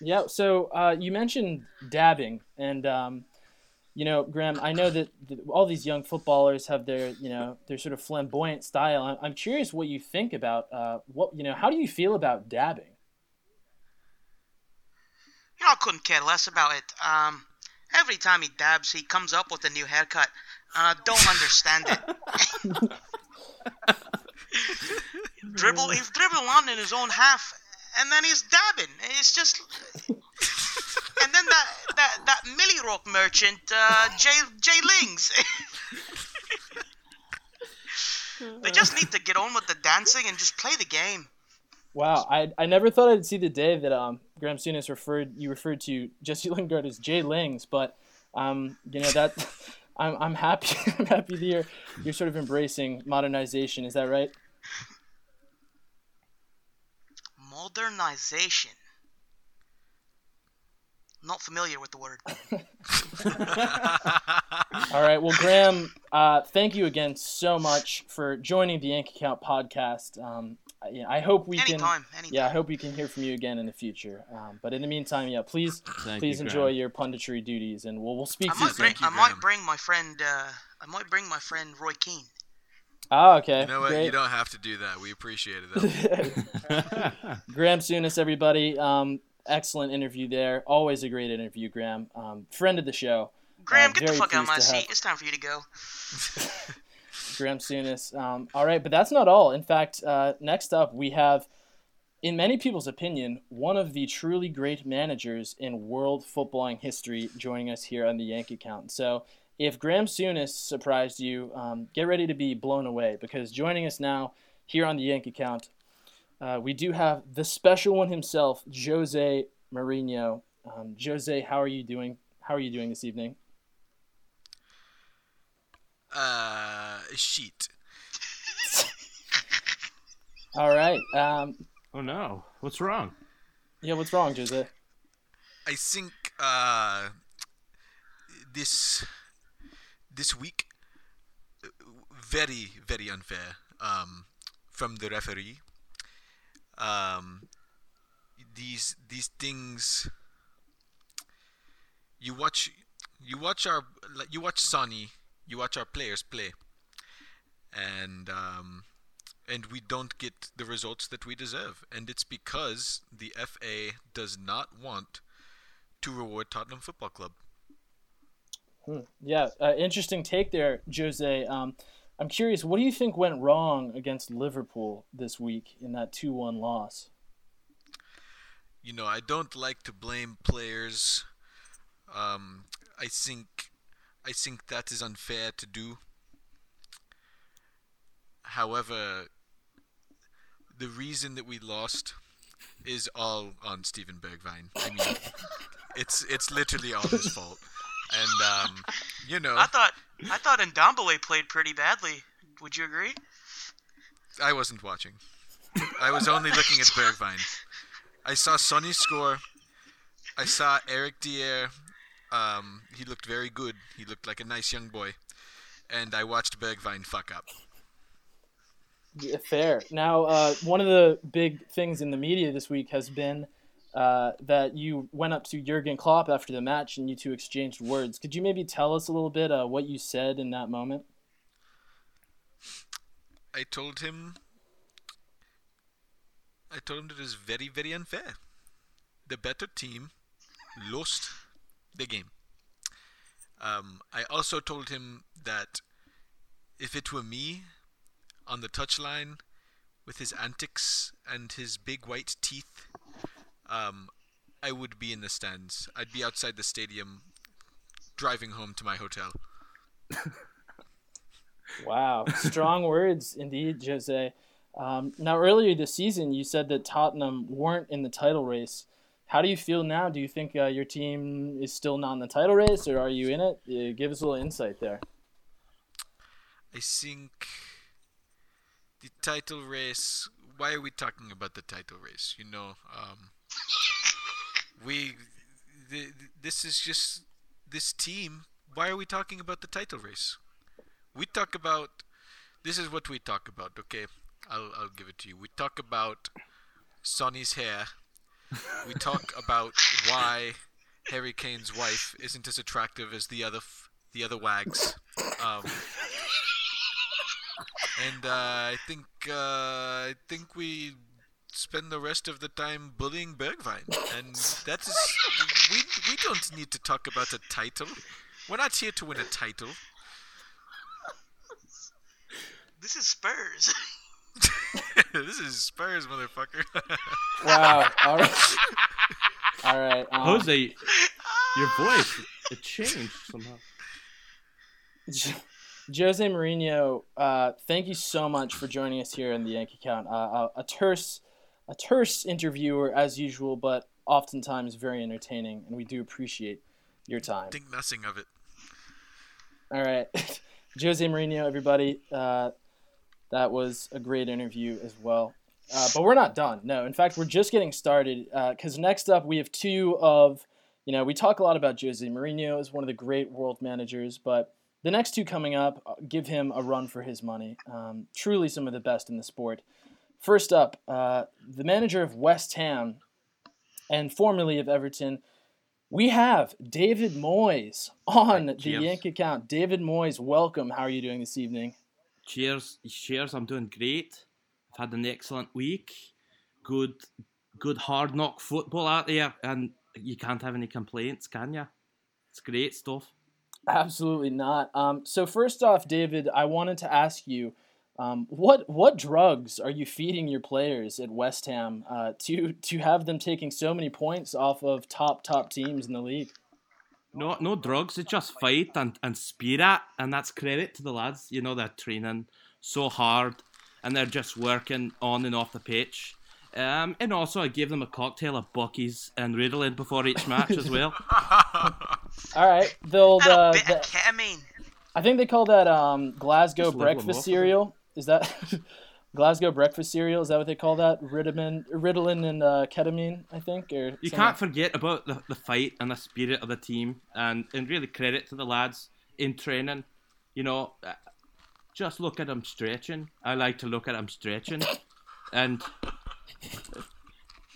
yeah. So uh, you mentioned dabbing and. Um, you know, Graham, I know that the, all these young footballers have their, you know, their sort of flamboyant style. I'm, I'm curious what you think about uh, what, you know, how do you feel about dabbing? You know, I couldn't care less about it. Um, every time he dabs, he comes up with a new haircut. I uh, don't understand it. Dribble, he's dribbling on in his own half, and then he's dabbing. It's just, and then that that that Millie Rock merchant, uh, Jay Jay Lings. They just need to get on with the dancing and just play the game. Wow, I I never thought I'd see the day that um Graham Souness referred you referred to Jesse Lingard as Jay Lings, but um you know that I'm I'm happy I'm happy that you're you're sort of embracing modernization. Is that right? Modernization. Not familiar with the word. All right. Well, Graham, uh, thank you again so much for joining the Yankee Count podcast. Um, I, I hope we anytime, can. Anytime. Yeah, I hope we can hear from you again in the future. Um, but in the meantime, yeah, please, thank please you, enjoy Graham. Your punditry duties, and we'll we'll speak I to bring, you. I Graham. might bring my friend. Uh, I might bring my friend Roy Keane. Oh, okay. You know what? Great. You don't have to do that. We appreciate it. Graham Souness, everybody. Um, excellent interview there. Always a great interview, Graham. Um, friend of the show. Graham, uh, get the fuck out of my seat. Have... It's time for you to go. Graham Souness. Um, all right, but that's not all. In fact, uh, next up we have, in many people's opinion, one of the truly great managers in world footballing history joining us here on the Yankee Count. So, if Graham Souness surprised you, um, get ready to be blown away, because joining us now here on the Yankee Count, uh, we do have the special one himself, Jose Mourinho. Um, Jose, how are you doing? How are you doing this evening? Uh, shit. All right. Um, oh no! What's wrong? Yeah, what's wrong, Jose? I think uh, this. This week, very, very unfair um, from the referee. Um, these these things. You watch, you watch our, you watch Sonny, you watch our players play, and um, and we don't get the results that we deserve, and it's because the F A does not want to reward Tottenham Football Club. Yeah, uh, interesting take there, Jose. Um, I'm curious, what do you think went wrong against Liverpool this week in that two one loss? You know, I don't like to blame players. Um, I think, I think that is unfair to do. However, the reason that we lost is all on Steven Bergwijn. I mean, it's it's literally all his fault. And um, you know, I thought I thought Ndombele played pretty badly. Would you agree? I wasn't watching. I was only looking at Bergwijn. I saw Sonny score. I saw Eric Dier. Um, he looked very good. He looked like a nice young boy. And I watched Bergwijn fuck up. Yeah, fair. Now, uh, one of the big things in the media this week has been. Uh, that you went up to Jurgen Klopp after the match and you two exchanged words. Could you maybe tell us a little bit uh, what you said in that moment? I told him I told him that it was very, very unfair. The better team lost the game. Um, I also told him that if it were me on the touchline with his antics and his big white teeth, Um, I would be in the stands. I'd be outside the stadium, driving home to my hotel. Wow, strong words indeed, Jose. Um, now, earlier this season, you said that Tottenham weren't in the title race. How do you feel now? Do you think uh, your team is still not in the title race, or are you in it? Uh, give us a little insight there. I think the title race. Why are we talking about the title race? You know, um, we th- this is just this team. Why are we talking about the title race? We talk about this is what we talk about. Okay, I'll I'll give it to you. We talk about Sonny's hair. We talk about why Harry Kane's wife isn't as attractive as the other f- the other wags. Um, and uh, I think uh, I think we spend the rest of the time bullying Bergwijn, and that is we we don't need to talk about a title. We're not here to win a title. This is Spurs. This is Spurs, motherfucker. Wow. All right. All right. Um, Jose, your voice, it changed somehow. Jose Mourinho, uh, thank you so much for joining us here in the Yankee Count. Uh, a, a terse, a terse interviewer as usual, but oftentimes very entertaining, and we do appreciate your time. Think nothing of it. All right, Jose Mourinho, everybody. Uh, that was a great interview as well. Uh, but we're not done. No, in fact, we're just getting started because uh, next up we have two of, you know, we talk a lot about Jose Mourinho as one of the great world managers, but the next two coming up give him a run for his money. Um, truly some of the best in the sport. First up, uh, the manager of West Ham and formerly of Everton, we have David Moyes on the Cheers. Yankee Count. David Moyes, welcome. How are you doing this evening? Cheers. Cheers. I'm doing great. Had an excellent week, good, good hard knock football out there, and you can't have any complaints, can you? It's great stuff. Absolutely not. Um, so first off, David, I wanted to ask you, um, what what drugs are you feeding your players at West Ham uh, to to have them taking so many points off of top top teams in the league? No, no drugs. It's just fight and and spirit, and that's credit to the lads. You know, they're training so hard. And they're just working on and off the pitch. Um, and also, I gave them a cocktail of Buc-ee's and Ritalin before each match as well. All right. They'll, uh, bit the, I mean. I think they call that um, Glasgow breakfast cereal. Is that Glasgow breakfast cereal? Is that what they call that? Ritalin, Ritalin and uh, ketamine, I think? Or you something. Can't forget about the, the fight and the spirit of the team. And, and really credit to the lads in training. You know... Just look at them stretching. I like to look at them stretching, and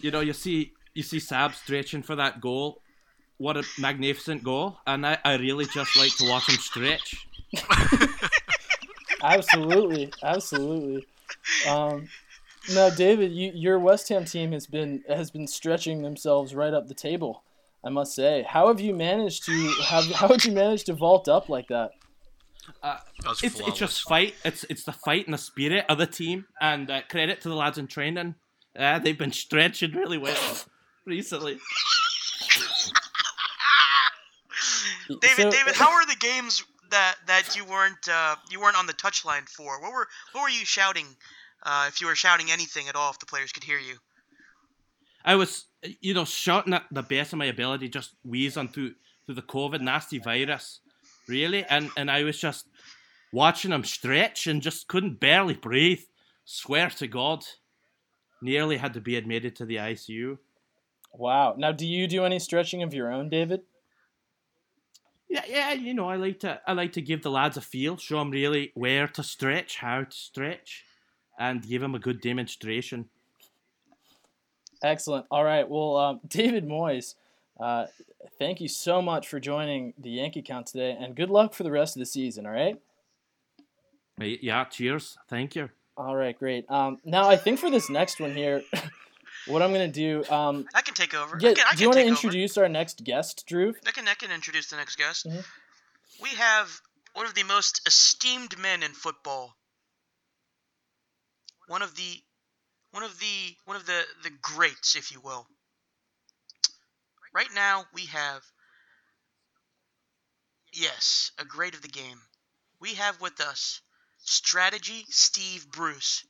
you know you see you see Sab stretching for that goal. What a magnificent goal! And I, I really just like to watch him stretch. Absolutely, absolutely. Um, now, David, you, your West Ham team has been has been stretching themselves right up the table. I must say, how have you managed to have how have you managed to vault up like that? Uh, it's, it's just fight. It's it's the fight and the spirit of the team, and uh, credit to the lads in training. Uh, they've been stretching really well recently. David, so, David, how were the games that, that you weren't uh, you weren't on the touchline for? What were what were you shouting? Uh, if you were shouting anything at all, if the players could hear you, I was, you know, shouting at the best of my ability, just wheezing through through the COVID nasty virus. Really, and and I was just watching them stretch and just couldn't barely breathe. Swear to God, nearly had to be admitted to the I C U. Wow. Now, do you do any stretching of your own, David? Yeah, yeah. You know, I like to I like to give the lads a feel, show them really where to stretch, how to stretch, and give them a good demonstration. Excellent. All right. Well, um, David Moyes. Uh, thank you so much for joining the Yankee Count today, and good luck for the rest of the season, all right? Yeah, cheers. Thank you. All right, great. Um, now, I think for this next one here, what I'm going to do... Um, I can take over. Yeah, I can, I can do you want to introduce over. Our next guest, Drew? I can, I can introduce the next guest. Mm-hmm. We have one of the most esteemed men in football. One of the, one of the, one of the, the greats, if you will. Right now, we have, yes, a great of the game. We have with us Strategy Steve Bruce.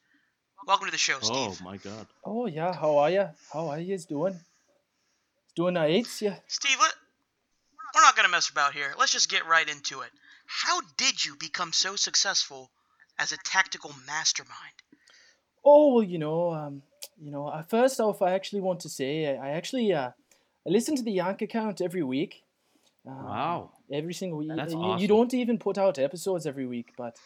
Welcome to the show, Steve. Oh, my God. Oh, yeah. How are you? How are you doing? Doing alright, yeah. Steve, let, we're not going to mess about here. Let's just get right into it. How did you become so successful as a tactical mastermind? Oh, well, you know, um, you know, uh, first off, I actually want to say, I, I actually... Uh, I listen to the Yankee Count every week. Um, wow. Every single week. That's you, awesome. You don't even put out episodes every week, but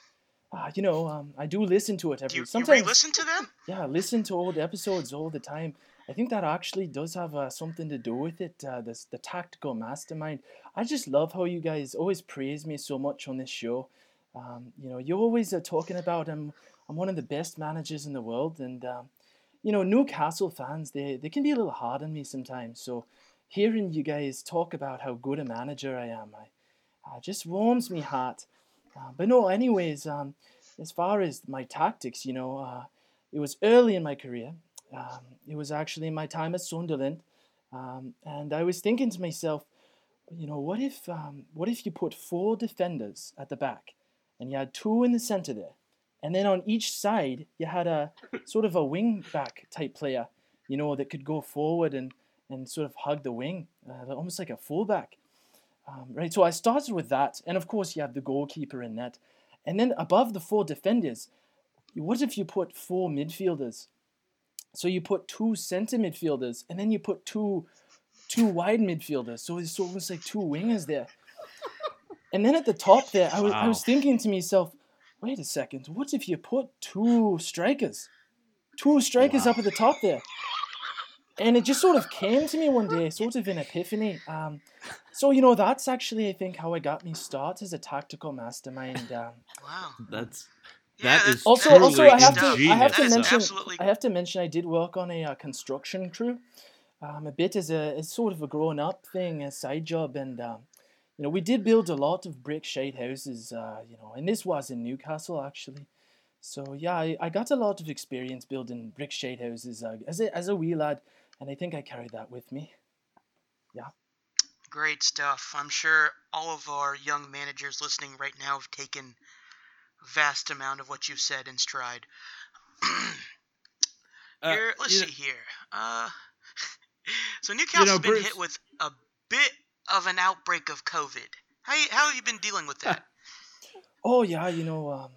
uh, you know, um, I do listen to it every. You, sometimes, you re-listen to them? Yeah, listen to old episodes all the time. I think that actually does have uh, something to do with it. Uh, this the tactical mastermind. I just love how you guys always praise me so much on this show. Um, you know, you always are talking about I'm I'm one of the best managers in the world, and um, you know, Newcastle fans they they can be a little hard on me sometimes. So hearing you guys talk about how good a manager I am, I, I just warms me heart. Uh, but no, anyways, um, as far as my tactics, you know, uh, it was early in my career. Um, it was actually my time at Sunderland, um, and I was thinking to myself, you know, what if um, what if you put four defenders at the back, and you had two in the center there, and then on each side you had a sort of a wing back type player, you know, that could go forward and, and sort of hug the wing, uh, almost like a fullback, um, right? So I started with that, and of course you have the goalkeeper in that, and then above the four defenders, what if you put four midfielders? So you put two centre midfielders, and then you put two two wide midfielders. So it's almost like two wingers there. And then at the top there, I was, wow. I was thinking to myself, wait a second, what if you put two strikers? Two strikers wow. up at the top there. And it just sort of came to me one day, sort of an epiphany. Um, so, you know, that's actually, I think, how I got me started as a tactical mastermind. Um, wow. That's... That yeah, is also, also I have to, I have to mention absolutely... I have to mention I did work on a uh, construction crew, um, a bit as a as sort of a grown up thing, a side job, and um, you know we did build a lot of brick shade houses, uh, you know, and this was in Newcastle actually. So yeah, I, I got a lot of experience building brick shade houses uh, as a, as a wee lad, and I think I carried that with me. Yeah. Great stuff. I'm sure all of our young managers listening right now have taken vast amount of what you said in stride. here, uh, let's see know, here. Uh, so Newcastle's you know, been Bruce, hit with a bit of an outbreak of COVID. How how have you been dealing with that? Oh yeah, you know, um,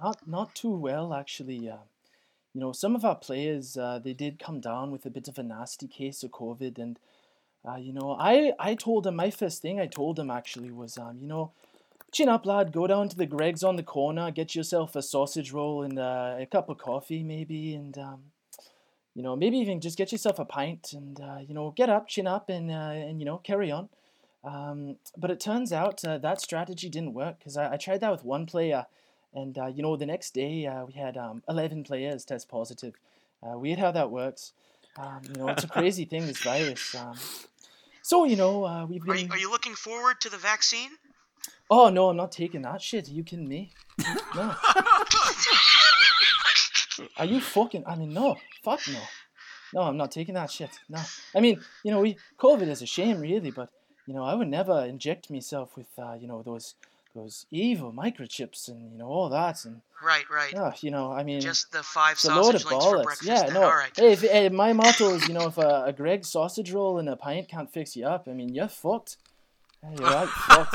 not not too well actually. Uh, you know, some of our players uh, they did come down with a bit of a nasty case of COVID, and uh, you know, I I told them my first thing I told them actually was um, you know. Chin up, lad. Go down to the Greg's on the corner. Get yourself a sausage roll and uh, a cup of coffee, maybe, and um, you know, maybe even just get yourself a pint. And uh, you know, get up, chin up, and uh, and you know, carry on. Um, but it turns out uh, that strategy didn't work because I, I tried that with one player, and uh, you know, the next day uh, we had um, eleven players test positive. Uh, weird how that works. Um, you know, it's a crazy thing, this virus. Um, so you know, uh, we've been. Are you, are you looking forward to the vaccine? Oh, no, I'm not taking that shit. Are you kidding me? No. Are you fucking... I mean, no. Fuck no. No, I'm not taking that shit. No. I mean, you know, we COVID is a shame, really, but, you know, I would never inject myself with, uh, you know, those those evil microchips and, you know, all that. And, right, right. Uh, you know, I mean... Just the five sausage links for breakfast. Yeah, then. No. All right. Hey, if, hey, my motto is, you know, if a, a Greg sausage roll and a pint can't fix you up, I mean, you're fucked. Hey, you're right, fucked.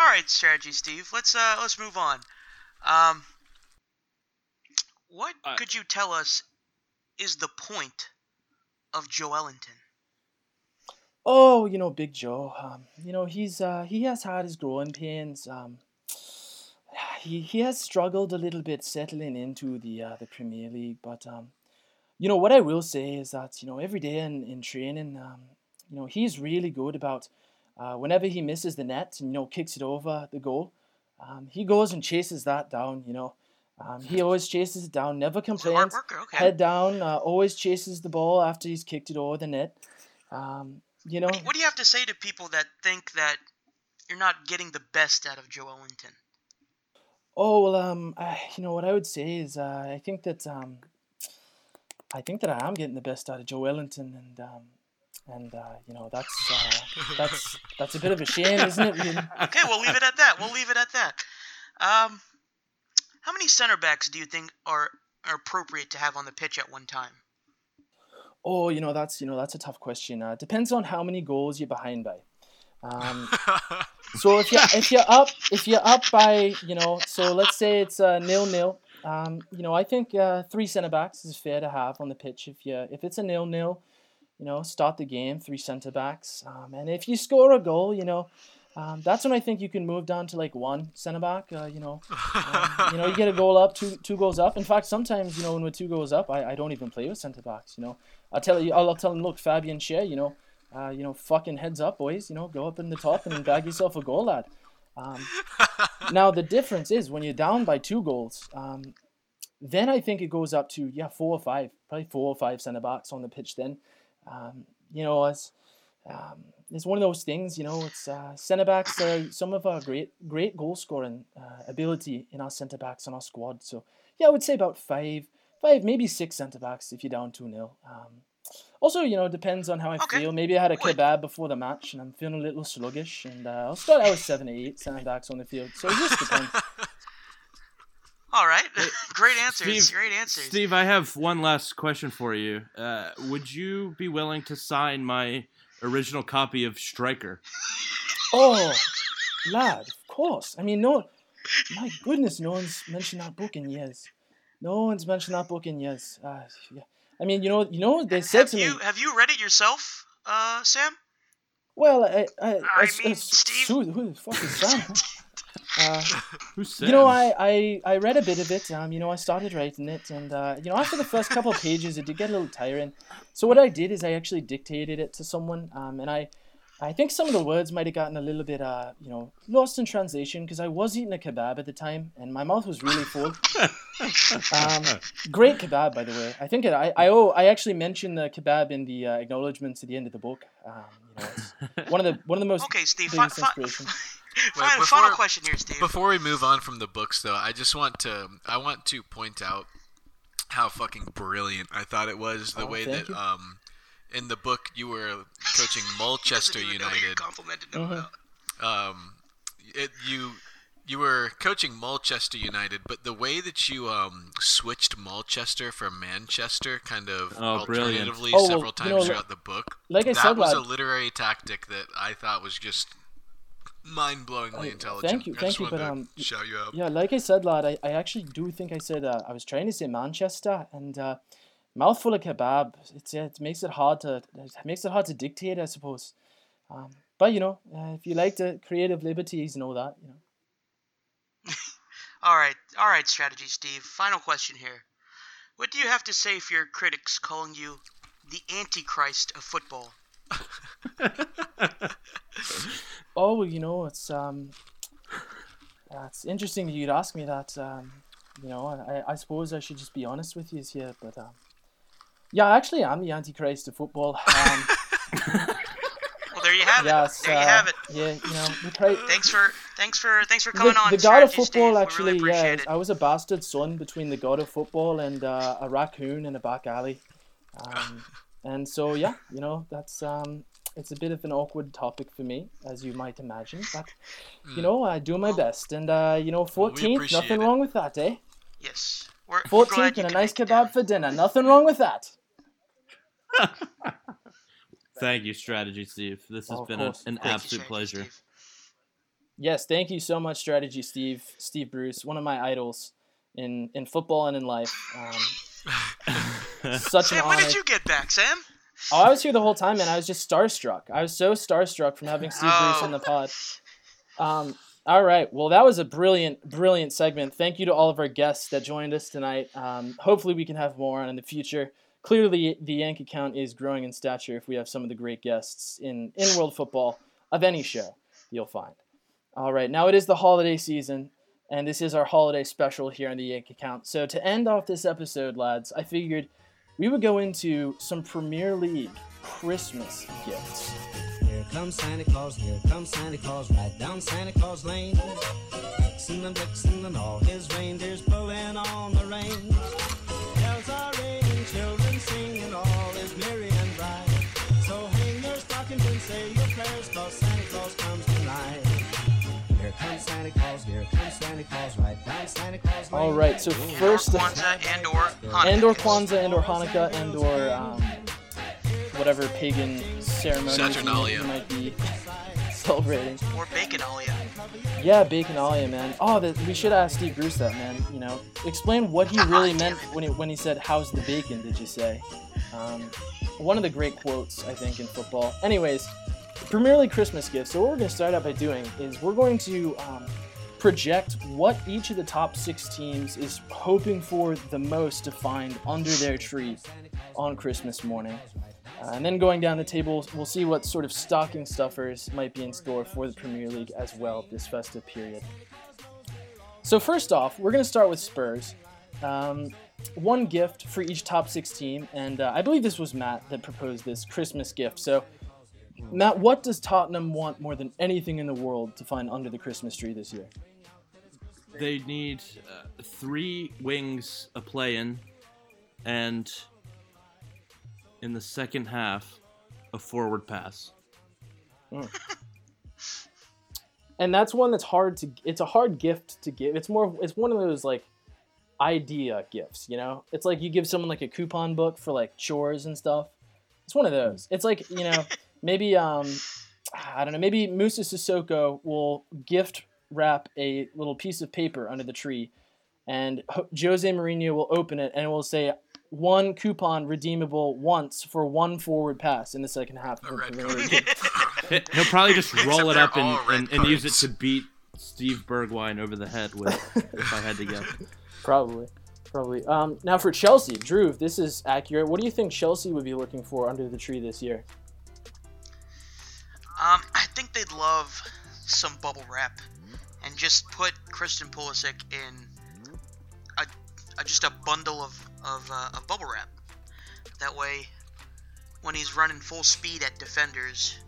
All right, strategy, Steve. Let's uh, let's move on. Um, what uh, could you tell us is the point of Joe Ellington? Oh, you know, Big Joe. Um, you know, he's uh, he has had his growing pains. Um, he he has struggled a little bit settling into the uh, the Premier League. But um, you know what I will say is that you know every day in in training, um, you know, he's really good about. Uh, whenever he misses the net and, you know, kicks it over the goal, um, he goes and chases that down, you know. Um, he always chases it down, never complains, okay. Head down, uh, always chases the ball after he's kicked it over the net. Um, you know. What do you, what do you have to say to people that think that you're not getting the best out of Joe Ellington? Oh, well, um, I, you know, what I would say is uh, I think that um, I think that I am getting the best out of Joe Ellington and um, And, uh, you know, that's uh, that's that's a bit of a shame, isn't it? Really? Okay, we'll leave it at that. We'll leave it at that. Um, how many center backs do you think are, are appropriate to have on the pitch at one time? Oh, you know, that's you know that's a tough question. Uh, depends on how many goals you're behind by. Um, so if you're, if you're up if you're up by, you know, so let's say it's uh, nil-nil. Um, you know, I think uh, three center backs is fair to have on the pitch. If you if it's a nil-nil, you know, start the game, three centre-backs. Um, and if you score a goal, you know, Um, that's when I think you can move down to like one centre back. Uh, you know, um, you know, you get a goal up, two two goals up. In fact, sometimes you know when with two goals up, I, I don't even play with centre backs. You know, I'll tell you, I'll, I'll tell them, look, Fabian Cher, you know, uh, you know, fucking heads up, boys. You know, go up in the top and bag yourself a goal, lad. Um, now the difference is when you're down by two goals, um, then I think it goes up to yeah four or five, probably four or five centre backs on the pitch. Then, um, you know, as um, it's one of those things, you know, it's uh, centre-backs are some of our great great goal-scoring uh, ability in our centre-backs on our squad. So, yeah, I would say about five, five maybe six centre-backs if you're down two nil. Um, also, you know, depends on how I okay. feel. Maybe I had a kebab before the match and I'm feeling a little sluggish, and uh, I'll start out with seven or eight centre-backs on the field. So it just depends. All right. Great answers. Steve, Great answers. Steve, I have one last question for you. Uh, would you be willing to sign my original copy of Striker? Oh, lad, of course. I mean, no, my goodness, no one's mentioned that book in years. No one's mentioned that book in years. Uh, yeah. I mean, you know, you know, they said have to you, me. Have you read it yourself, uh, Sam? Well, I, I, I, I mean, I, Steve. Who, who the fuck is Sam? uh, Who's Sam? You know, I, I, I read a bit of it. Um, you know, I started writing it, and uh, you know, after the first couple of pages, it did get a little tiring. So what I did is I actually dictated it to someone, um, and I, I think some of the words might have gotten a little bit, uh, you know, lost in translation because I was eating a kebab at the time, and my mouth was really full. um, great kebab, by the way. I think it, I, I oh, I actually mentioned the kebab in the uh, acknowledgements at the end of the book. Um, you know, it's one of the one of the most okay, Steve, biggest fi- inspiration. Wait, final, before, final question here, Steve. Before we move on from the books, though, I just want to I want to point out how fucking brilliant I thought it was the oh, way that you. um in the book you were coaching Manchester United. Mm-hmm. Um, it, you you were coaching Manchester United, but the way that you um switched Manchester for Manchester, kind of oh, alternatively oh, several well, times you know, throughout the book, like I that said, was lad, a literary tactic that I thought was just mind-blowingly oh, intelligent. Thank you, I thank you. But um, shout you out. Yeah, like I said, lad, I, I actually do think I said uh, I was trying to say Manchester, and uh, mouthful of kebab. It's it makes it hard to it makes it hard to dictate, I suppose. Um, but you know, uh, if you like the creative liberties, know that. You know. all right, all right. Strategy, Steve. Final question here. What do you have to say for your critics calling you the Antichrist of football? Oh, you know, it's um, uh, it's interesting that you'd ask me that. Um, you know, I, I suppose I should just be honest with you here, but um, yeah, actually, I'm the Antichrist of football. Um, well, there you have yes, it. There uh, you have it. Yeah, you know, the cri- thanks for thanks for thanks for coming the, on. The God of football, Steve, actually, really yeah, it. I was a bastard son between the God of football and uh, a raccoon in a back alley, um, and so yeah, you know, that's um. It's a bit of an awkward topic for me, as you might imagine. But, you know, I do my best. And, uh, you know, fourteenth, nothing it. wrong with that, eh? Yes. We're, fourteenth we're and a nice kebab for dinner. Nothing wrong with that. Thank you, Strategy Steve. This has oh, been a, an thank absolute you, pleasure. Steve. Yes, thank you so much, Strategy Steve. Steve Bruce, one of my idols in, in football and in life. Um, such Sam, an honor. When did you get back, Sam? Oh, I was here the whole time, and I was just starstruck. I was so starstruck from having Steve oh. Bruce on the pod. Um, all right. Well, that was a brilliant, brilliant segment. Thank you to all of our guests that joined us tonight. Um, hopefully we can have more on in the future. Clearly, the Yankee count is growing in stature if we have some of the great guests in, in world football of any show you'll find. All right. Now it is the holiday season, and this is our holiday special here on the Yankee count. So to end off this episode, lads, I figured we would go into some Premier League Christmas gifts. Here comes Santa Claus, here comes Santa Claus, right down Santa Claus Lane. Dixon and Dixon and all his reindeers pulling on the reins. Bells are ringing, children singing, all is merry and bright. So hang your stockings and say your prayers, 'cause Santa Claus comes tonight. Here comes Santa Claus, here comes Santa Claus, right down Santa Claus Lane. All right, so first... Andor Kwanzaa and or Hanukkah. Andor Kwanzaa and or Hanukkah and or um, whatever pagan ceremony Saturnalia might be celebrating. Or Baconalia. Yeah, Baconalia, man. Oh, the, we should ask Steve Bruce that, man. You know, explain what he really meant when he, when he said, how's the bacon, did you say? Um, one of the great quotes, I think, in football. Anyways... primarily Christmas gifts. So what we're going to start out by doing is we're going to um, project what each of the top six teams is hoping for the most to find under their tree on Christmas morning. Uh, and then going down the table, we'll see what sort of stocking stuffers might be in store for the Premier League as well this festive period. So first off, we're going to start with Spurs. Um, one gift for each top six team, and uh, I believe this was Matt that proposed this Christmas gift. So Matt, what does Tottenham want more than anything in the world to find under the Christmas tree this year? They need uh, three wings a play-in, and in the second half, a forward pass. Mm. And that's one that's hard to. It's a hard gift to give. It's more. It's one of those like idea gifts. You know, it's like you give someone like a coupon book for like chores and stuff. It's one of those. It's like, you know, maybe um, I don't know. Maybe Moussa Sissoko will gift wrap a little piece of paper under the tree, and Jose Mourinho will open it and it will say, one coupon redeemable once for one forward pass in the second half. He'll probably just roll Except it up and, and, and use it to beat Steve Bergwijn over the head with, if I had to guess. Probably. Probably. Um, now for Chelsea, Drew, if this is accurate, what do you think Chelsea would be looking for under the tree this year? Um, I think they'd love some bubble wrap and just put Christian Pulisic in a, a, just a bundle of Of, uh, of bubble wrap. That way, when he's running full speed at defenders,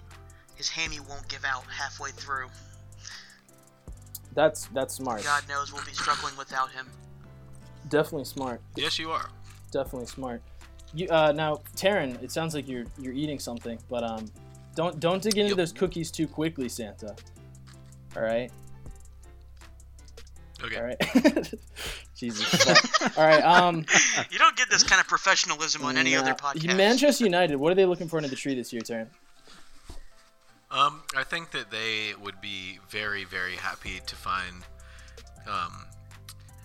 his hammy won't give out halfway through. That's that's smart. God knows we'll be struggling without him. Definitely smart. Yes, you are. Definitely smart. You uh, now, Taryn, it sounds like you're you're eating something, but um, don't don't dig into yep. those cookies too quickly, Santa. All right. Okay. All right. Jesus. But, all right. Um, you don't get this kind of professionalism on any yeah. other podcast. Manchester United, what are they looking for under the tree this year, Taryn? Um, I think that they would be very, very happy to find um,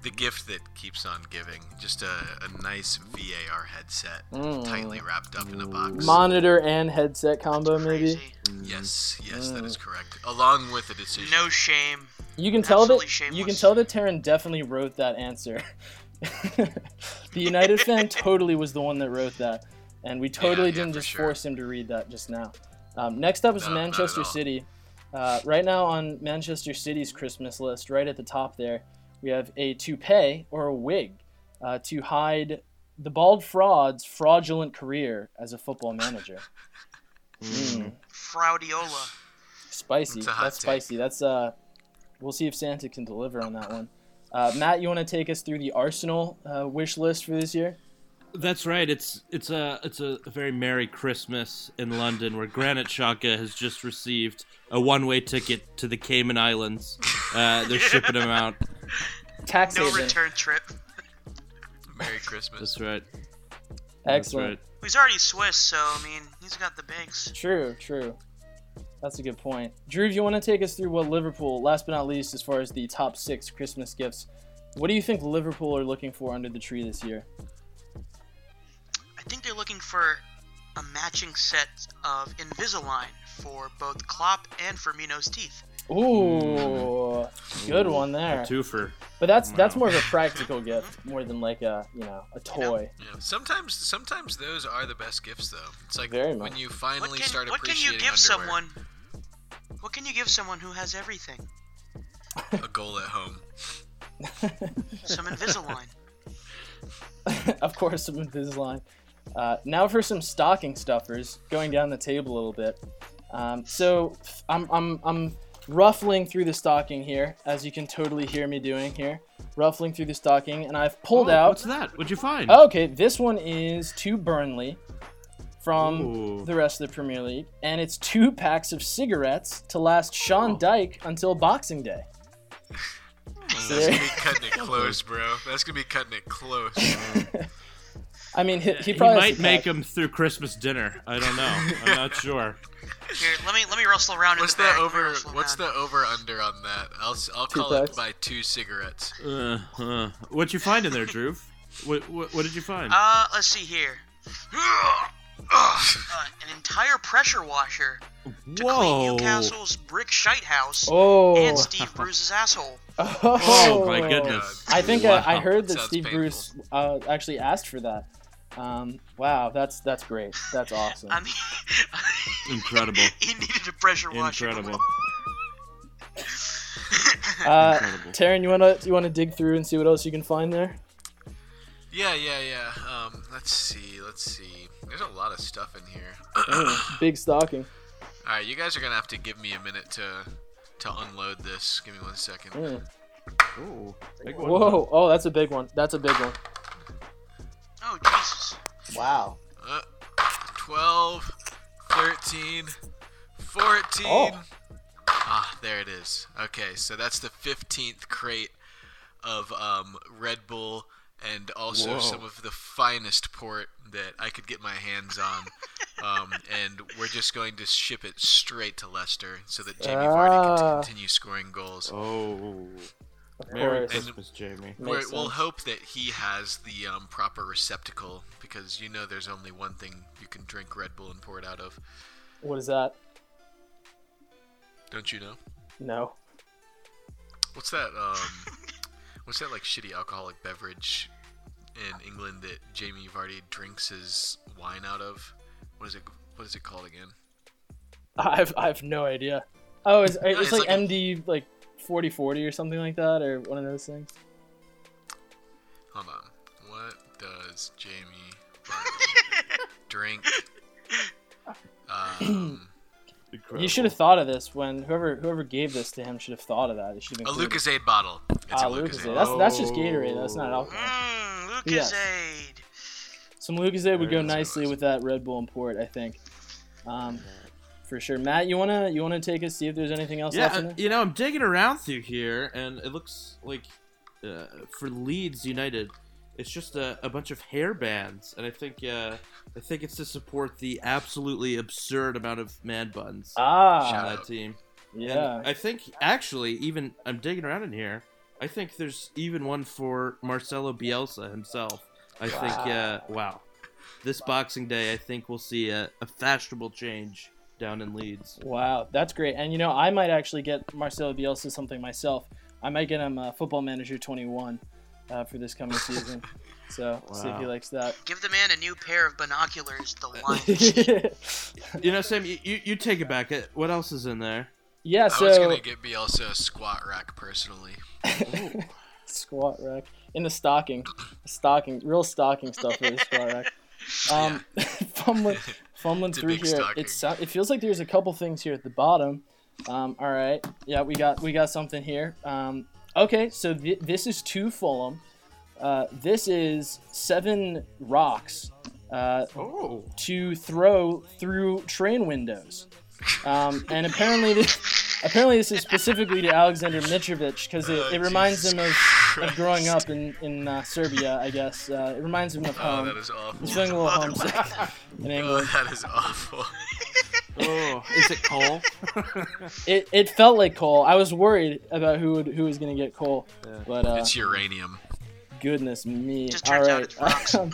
the gift that keeps on giving. Just a, a nice V A R headset mm. tightly wrapped up in a box. Monitor and headset combo, maybe? Yes, yes, mm. that is correct. Along with a decision. No shame. You can tell Absolutely that shameless. you can tell that Taryn definitely wrote that answer. The United fan totally was the one that wrote that, and we totally yeah, didn't yeah, just sure. force him to read that just now. Um, next up is no, Manchester City. Uh, right now on Manchester City's Christmas list, right at the top there, we have a toupee or a wig uh, to hide the bald fraud's fraudulent career as a football manager. mm. Fraudiola. Spicy. That's, That's spicy. That's uh. We'll see if Santa can deliver on that one. Uh, Matt, you want to take us through the Arsenal uh, wish list for this year? That's right. It's it's a it's a very merry Christmas in London, where Granit Xhaka has just received a one-way ticket to the Cayman Islands. Uh, they're shipping him out. Tax no haven. Return trip. Merry Christmas. That's right. Excellent. That's right. He's already Swiss, so I mean, he's got the banks. True. True. That's a good point. Drew, do you want to take us through what Liverpool, last but not least, as far as the top six Christmas gifts, what do you think Liverpool are looking for under the tree this year? I think they're looking for a matching set of Invisalign for both Klopp and Firmino's teeth. Ooh, good one there. A twofer. But that's wow. that's more of a practical gift, more than like a you know a toy. You know, yeah. Sometimes sometimes those are the best gifts though. It's like Very when much. you finally what can, start what appreciating underwear. What can you give underwear. someone? What can you give someone who has everything? A goal at home. Some Invisalign. Of course, some Invisalign. Uh, now for some stocking stuffers, going down the table a little bit. Um, so I'm I'm I'm ruffling through the stocking here, as you can totally hear me doing here. Ruffling through the stocking, and I've pulled oh, out. What's that? What'd you find? Oh, okay, this one is to Burnley. From Ooh. the rest of the Premier League, and it's two packs of cigarettes to last Sean Dyche until Boxing Day. That's gonna be cutting it close, bro. That's gonna be cutting it close. I mean, he, he probably he might make them through Christmas dinner. I don't know. I'm not sure. Here, let me let me rustle around. What's in the, the over? What's around. the over under on that? I'll I'll two call packs. it by two cigarettes. Uh, uh. What'd you find in there, Drew? what, what what did you find? Uh, let's see here. Ugh, uh, an entire pressure washer to Whoa. clean Newcastle's brick shite house oh. and Steve Bruce's asshole. Oh, oh my goodness! I think wow. I, I heard that, that Steve painful. Bruce uh, actually asked for that. Um, wow, that's that's great. That's awesome. I mean, incredible. He needed a pressure washer. Incredible. uh, incredible. Taryn, you wanna you wanna dig through and see what else you can find there? Yeah, yeah, yeah. Um, let's see, let's see. There's a lot of stuff in here. mm, big stocking. All right, you guys are gonna have to give me a minute to to unload this. Give me one second. Mm. Ooh, big one. Whoa! Oh, that's a big one. That's a big one. Oh, Jesus. Wow. Uh, twelve, thirteen, fourteen. Oh. Ah, there it is. Okay, so that's the fifteenth crate of um, Red Bull and also Whoa. some of the finest port that I could get my hands on. um, and we're just going to ship it straight to Leicester so that Jamie uh. Vardy can t- continue scoring goals. Oh, Of Merry Christmas, Jamie. We'll hope that he has the um, proper receptacle, because you know there's only one thing you can drink Red Bull and pour it out of. What is that? Don't you know? No. What's that? Um, what's that like shitty alcoholic beverage in England that Jamie Vardy drinks his wine out of? What is it? What is it called again? I've I've no idea. Oh, it's, it's, it's like, like M D a- like. forty forty or something like that, or one of those things. Hold on. What does Jamie drink? Um, you should have thought of this when whoever whoever gave this to him should have thought of that. It should have been a Lucozade bottle. It's ah, a Lucozade. That's that's just Gatorade. That's not alcohol. Mm, Lucozade. Yes. Some Lucozade would go nicely with that Red Bull and port, I think. Um. For sure. Matt, you wanna you wanna take us see if there's anything else yeah, left in there? You know, I'm digging around through here, and it looks like uh, for Leeds United, it's just a, a bunch of hair bands, and I think uh, I think it's to support the absolutely absurd amount of man buns ah, on that team. Yeah, and I think actually, even I'm digging around in here, I think there's even one for Marcelo Bielsa himself. I wow. think uh, wow, this Boxing Day, I think we'll see a, a fashionable change down in Leeds. Wow, that's great. And you know, I might actually get Marcelo Bielsa something myself. I might get him a uh, Football Manager twenty-one uh, for this coming season. So wow. see if he likes that. Give the man a new pair of binoculars. The line. You know, Sam, you, you, you take it back. What else is in there? Yeah, so I was gonna get Bielsa a squat rack personally. Squat rack in the stocking, stocking, real stocking stuff for the squat rack. Um, yeah. fumbling, fumbling through here. It's, it feels like there's a couple things here at the bottom. Um, all right, yeah, we got we got something here. Um, okay, so th- this is two Fulham. Uh, this is seven rocks uh, oh. to throw through train windows, um, and apparently this apparently this is specifically to Alexander Mitrovic because it, it reminds them of. Of growing up in in uh, Serbia, I guess uh, it reminds me of home. Oh, that is awful. He's feeling a little homesick in England. Oh, that is awful. Oh, is it Cole? it it felt like Cole. I was worried about who would, who was gonna get Cole, yeah. but uh, it's uranium. Goodness me! Just turns All right. out it's rocks. Um,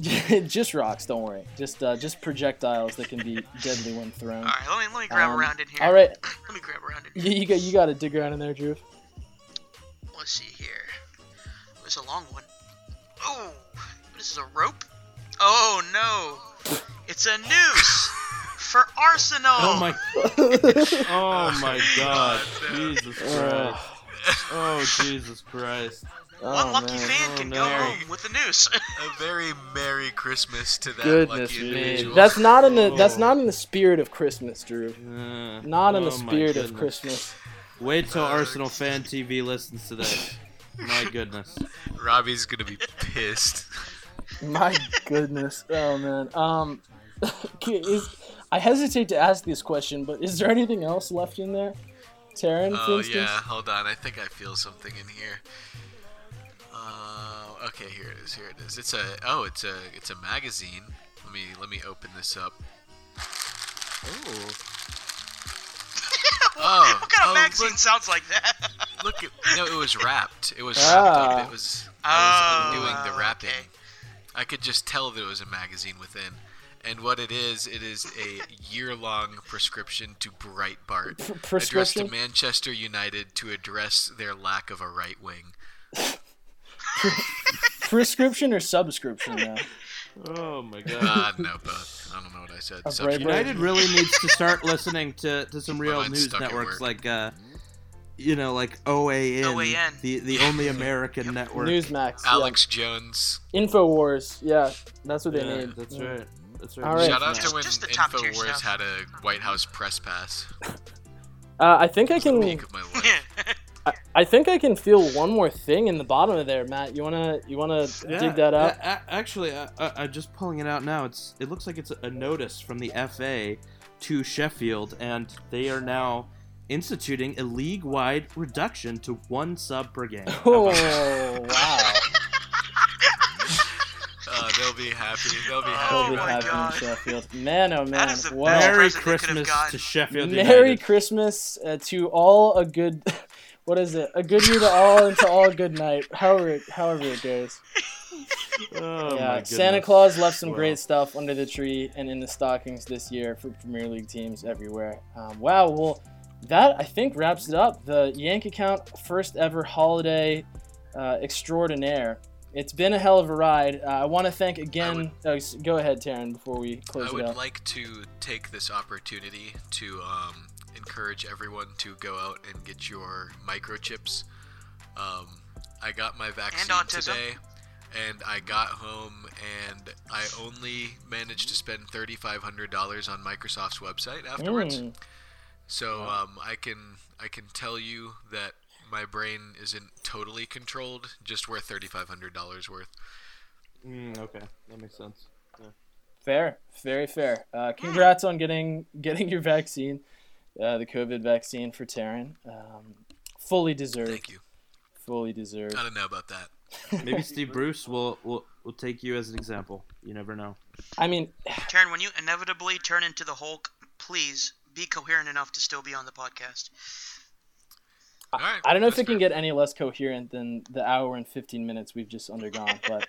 just rocks. Don't worry. Just uh, just projectiles that can be deadly when thrown. All right, let me let me grab um, around in here. All right, let me grab around in here. You, you got you got to dig around in there, Drew. Let's see here. It was a long one. Oh, this is a rope. Oh no, it's a noose for Arsenal. Oh my! Oh my God! Jesus Christ! Oh Jesus Christ! Oh, one lucky man. fan oh, can no. go home with a noose. A very Merry Christmas to that Goodness lucky individual. That's not in the. Oh. That's not in the spirit of Christmas, Drew. Uh, not in oh the spirit of Christmas. Wait till uh, Arsenal Fan T V listens to this. My goodness. Robbie's gonna be pissed. My goodness. Oh man. Um, is, I hesitate to ask this question, but is there anything else left in there, Taryn? Oh uh, yeah. Hold on. I think I feel something in here. Uh, okay. Here it is. Here it is. It's a. Oh, it's a. It's a magazine. Let me. Let me open this up. Oh. Oh, what kind of oh, magazine look, sounds like that? Look, at, no, it was wrapped. It was ah. wrapped up. It was, I was oh, undoing the wrapping. I could just tell that it was a magazine within. And what it is, it is a year-long prescription to Breitbart, P- prescription? addressed to Manchester United to address their lack of a right wing. Prescription or subscription, though? Oh, my God. Uh, no, both. I don't know what I said. Breitbart. United really needs to start listening to, to some real well, news networks like, uh, you know, like O A N, O A N. The, the only American yep. network. Newsmax. Alex yeah. Jones. InfoWars, yeah. That's what they yeah, need. That's mm. right. Right. Shout out just, to when InfoWars had a White House press pass. Uh, I think I can. I, I think I can feel one more thing in the bottom of there, Matt. You wanna you wanna yeah, dig that up? Uh, actually, I, I, I'm just pulling it out now. It's it looks like it's a notice from the F A to Sheffield, and they are now instituting a league-wide reduction to one sub per game. Oh wow. They'll be happy. They'll be happy. Oh, they'll be happy God. in Sheffield. Man, oh man. Wow. Merry Christmas to Sheffield United. Merry Christmas uh, to all a good... What is it? A good year to all and to all a good night. However it, however it goes. Oh, yeah, my Santa Claus left some wow. great stuff under the tree and in the stockings this year for Premier League teams everywhere. Um, wow, well, that, I think, wraps it up. The Yank Account first ever holiday uh, extraordinaire. It's been a hell of a ride. Uh, I want to thank again... Would, oh, go ahead, Taryn, before we close it out. I would out. like to take this opportunity to um, encourage everyone to go out and get your microchips. Um, I got my vaccine and today, and I got home, and I only managed to spend thirty-five hundred dollars on Microsoft's website afterwards. Mm. So um, I can I can tell you that my brain isn't totally controlled, just worth thirty-five hundred dollars worth. Mm, okay, that makes sense. Yeah. Fair, very fair. Uh, congrats on getting getting your vaccine, uh, the COVID vaccine for Taryn. Um, fully deserved. Thank you. Fully deserved. I don't know about that. Maybe Steve Bruce will, will will take you as an example. You never know. I mean, Taryn, when you inevitably turn into the Hulk, please be coherent enough to still be on the podcast. Right, I don't know if it can get any less coherent than the hour and fifteen minutes we've just undergone, but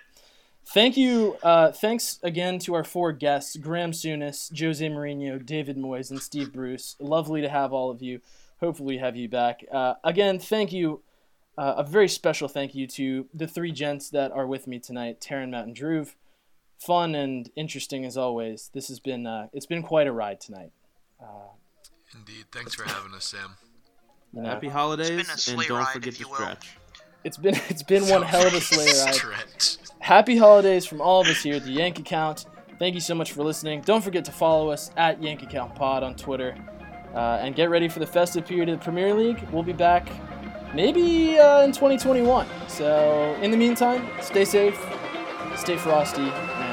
thank you. Uh, thanks again to our four guests, Graham Souness, Jose Mourinho, David Moyes, and Steve Bruce. Lovely to have all of you. Hopefully have you back. Uh, again, thank you. Uh, a very special thank you to the three gents that are with me tonight, Taryn, Matt, and Drew. Fun and interesting as always. This has been, uh, it's been quite a ride tonight. Uh, Indeed. Thanks for having us, Sam. Yeah. Happy holidays, and don't ride, forget to stretch. It's been it's been so one hell of a sleigh ride. Stretch. Happy holidays from all of us here at the Yank Account. Thank you so much for listening. Don't forget to follow us at Yank Account Pod on Twitter, uh, and get ready for the festive period of the Premier League. We'll be back maybe uh, in twenty twenty-one. So in the meantime, stay safe, stay frosty, and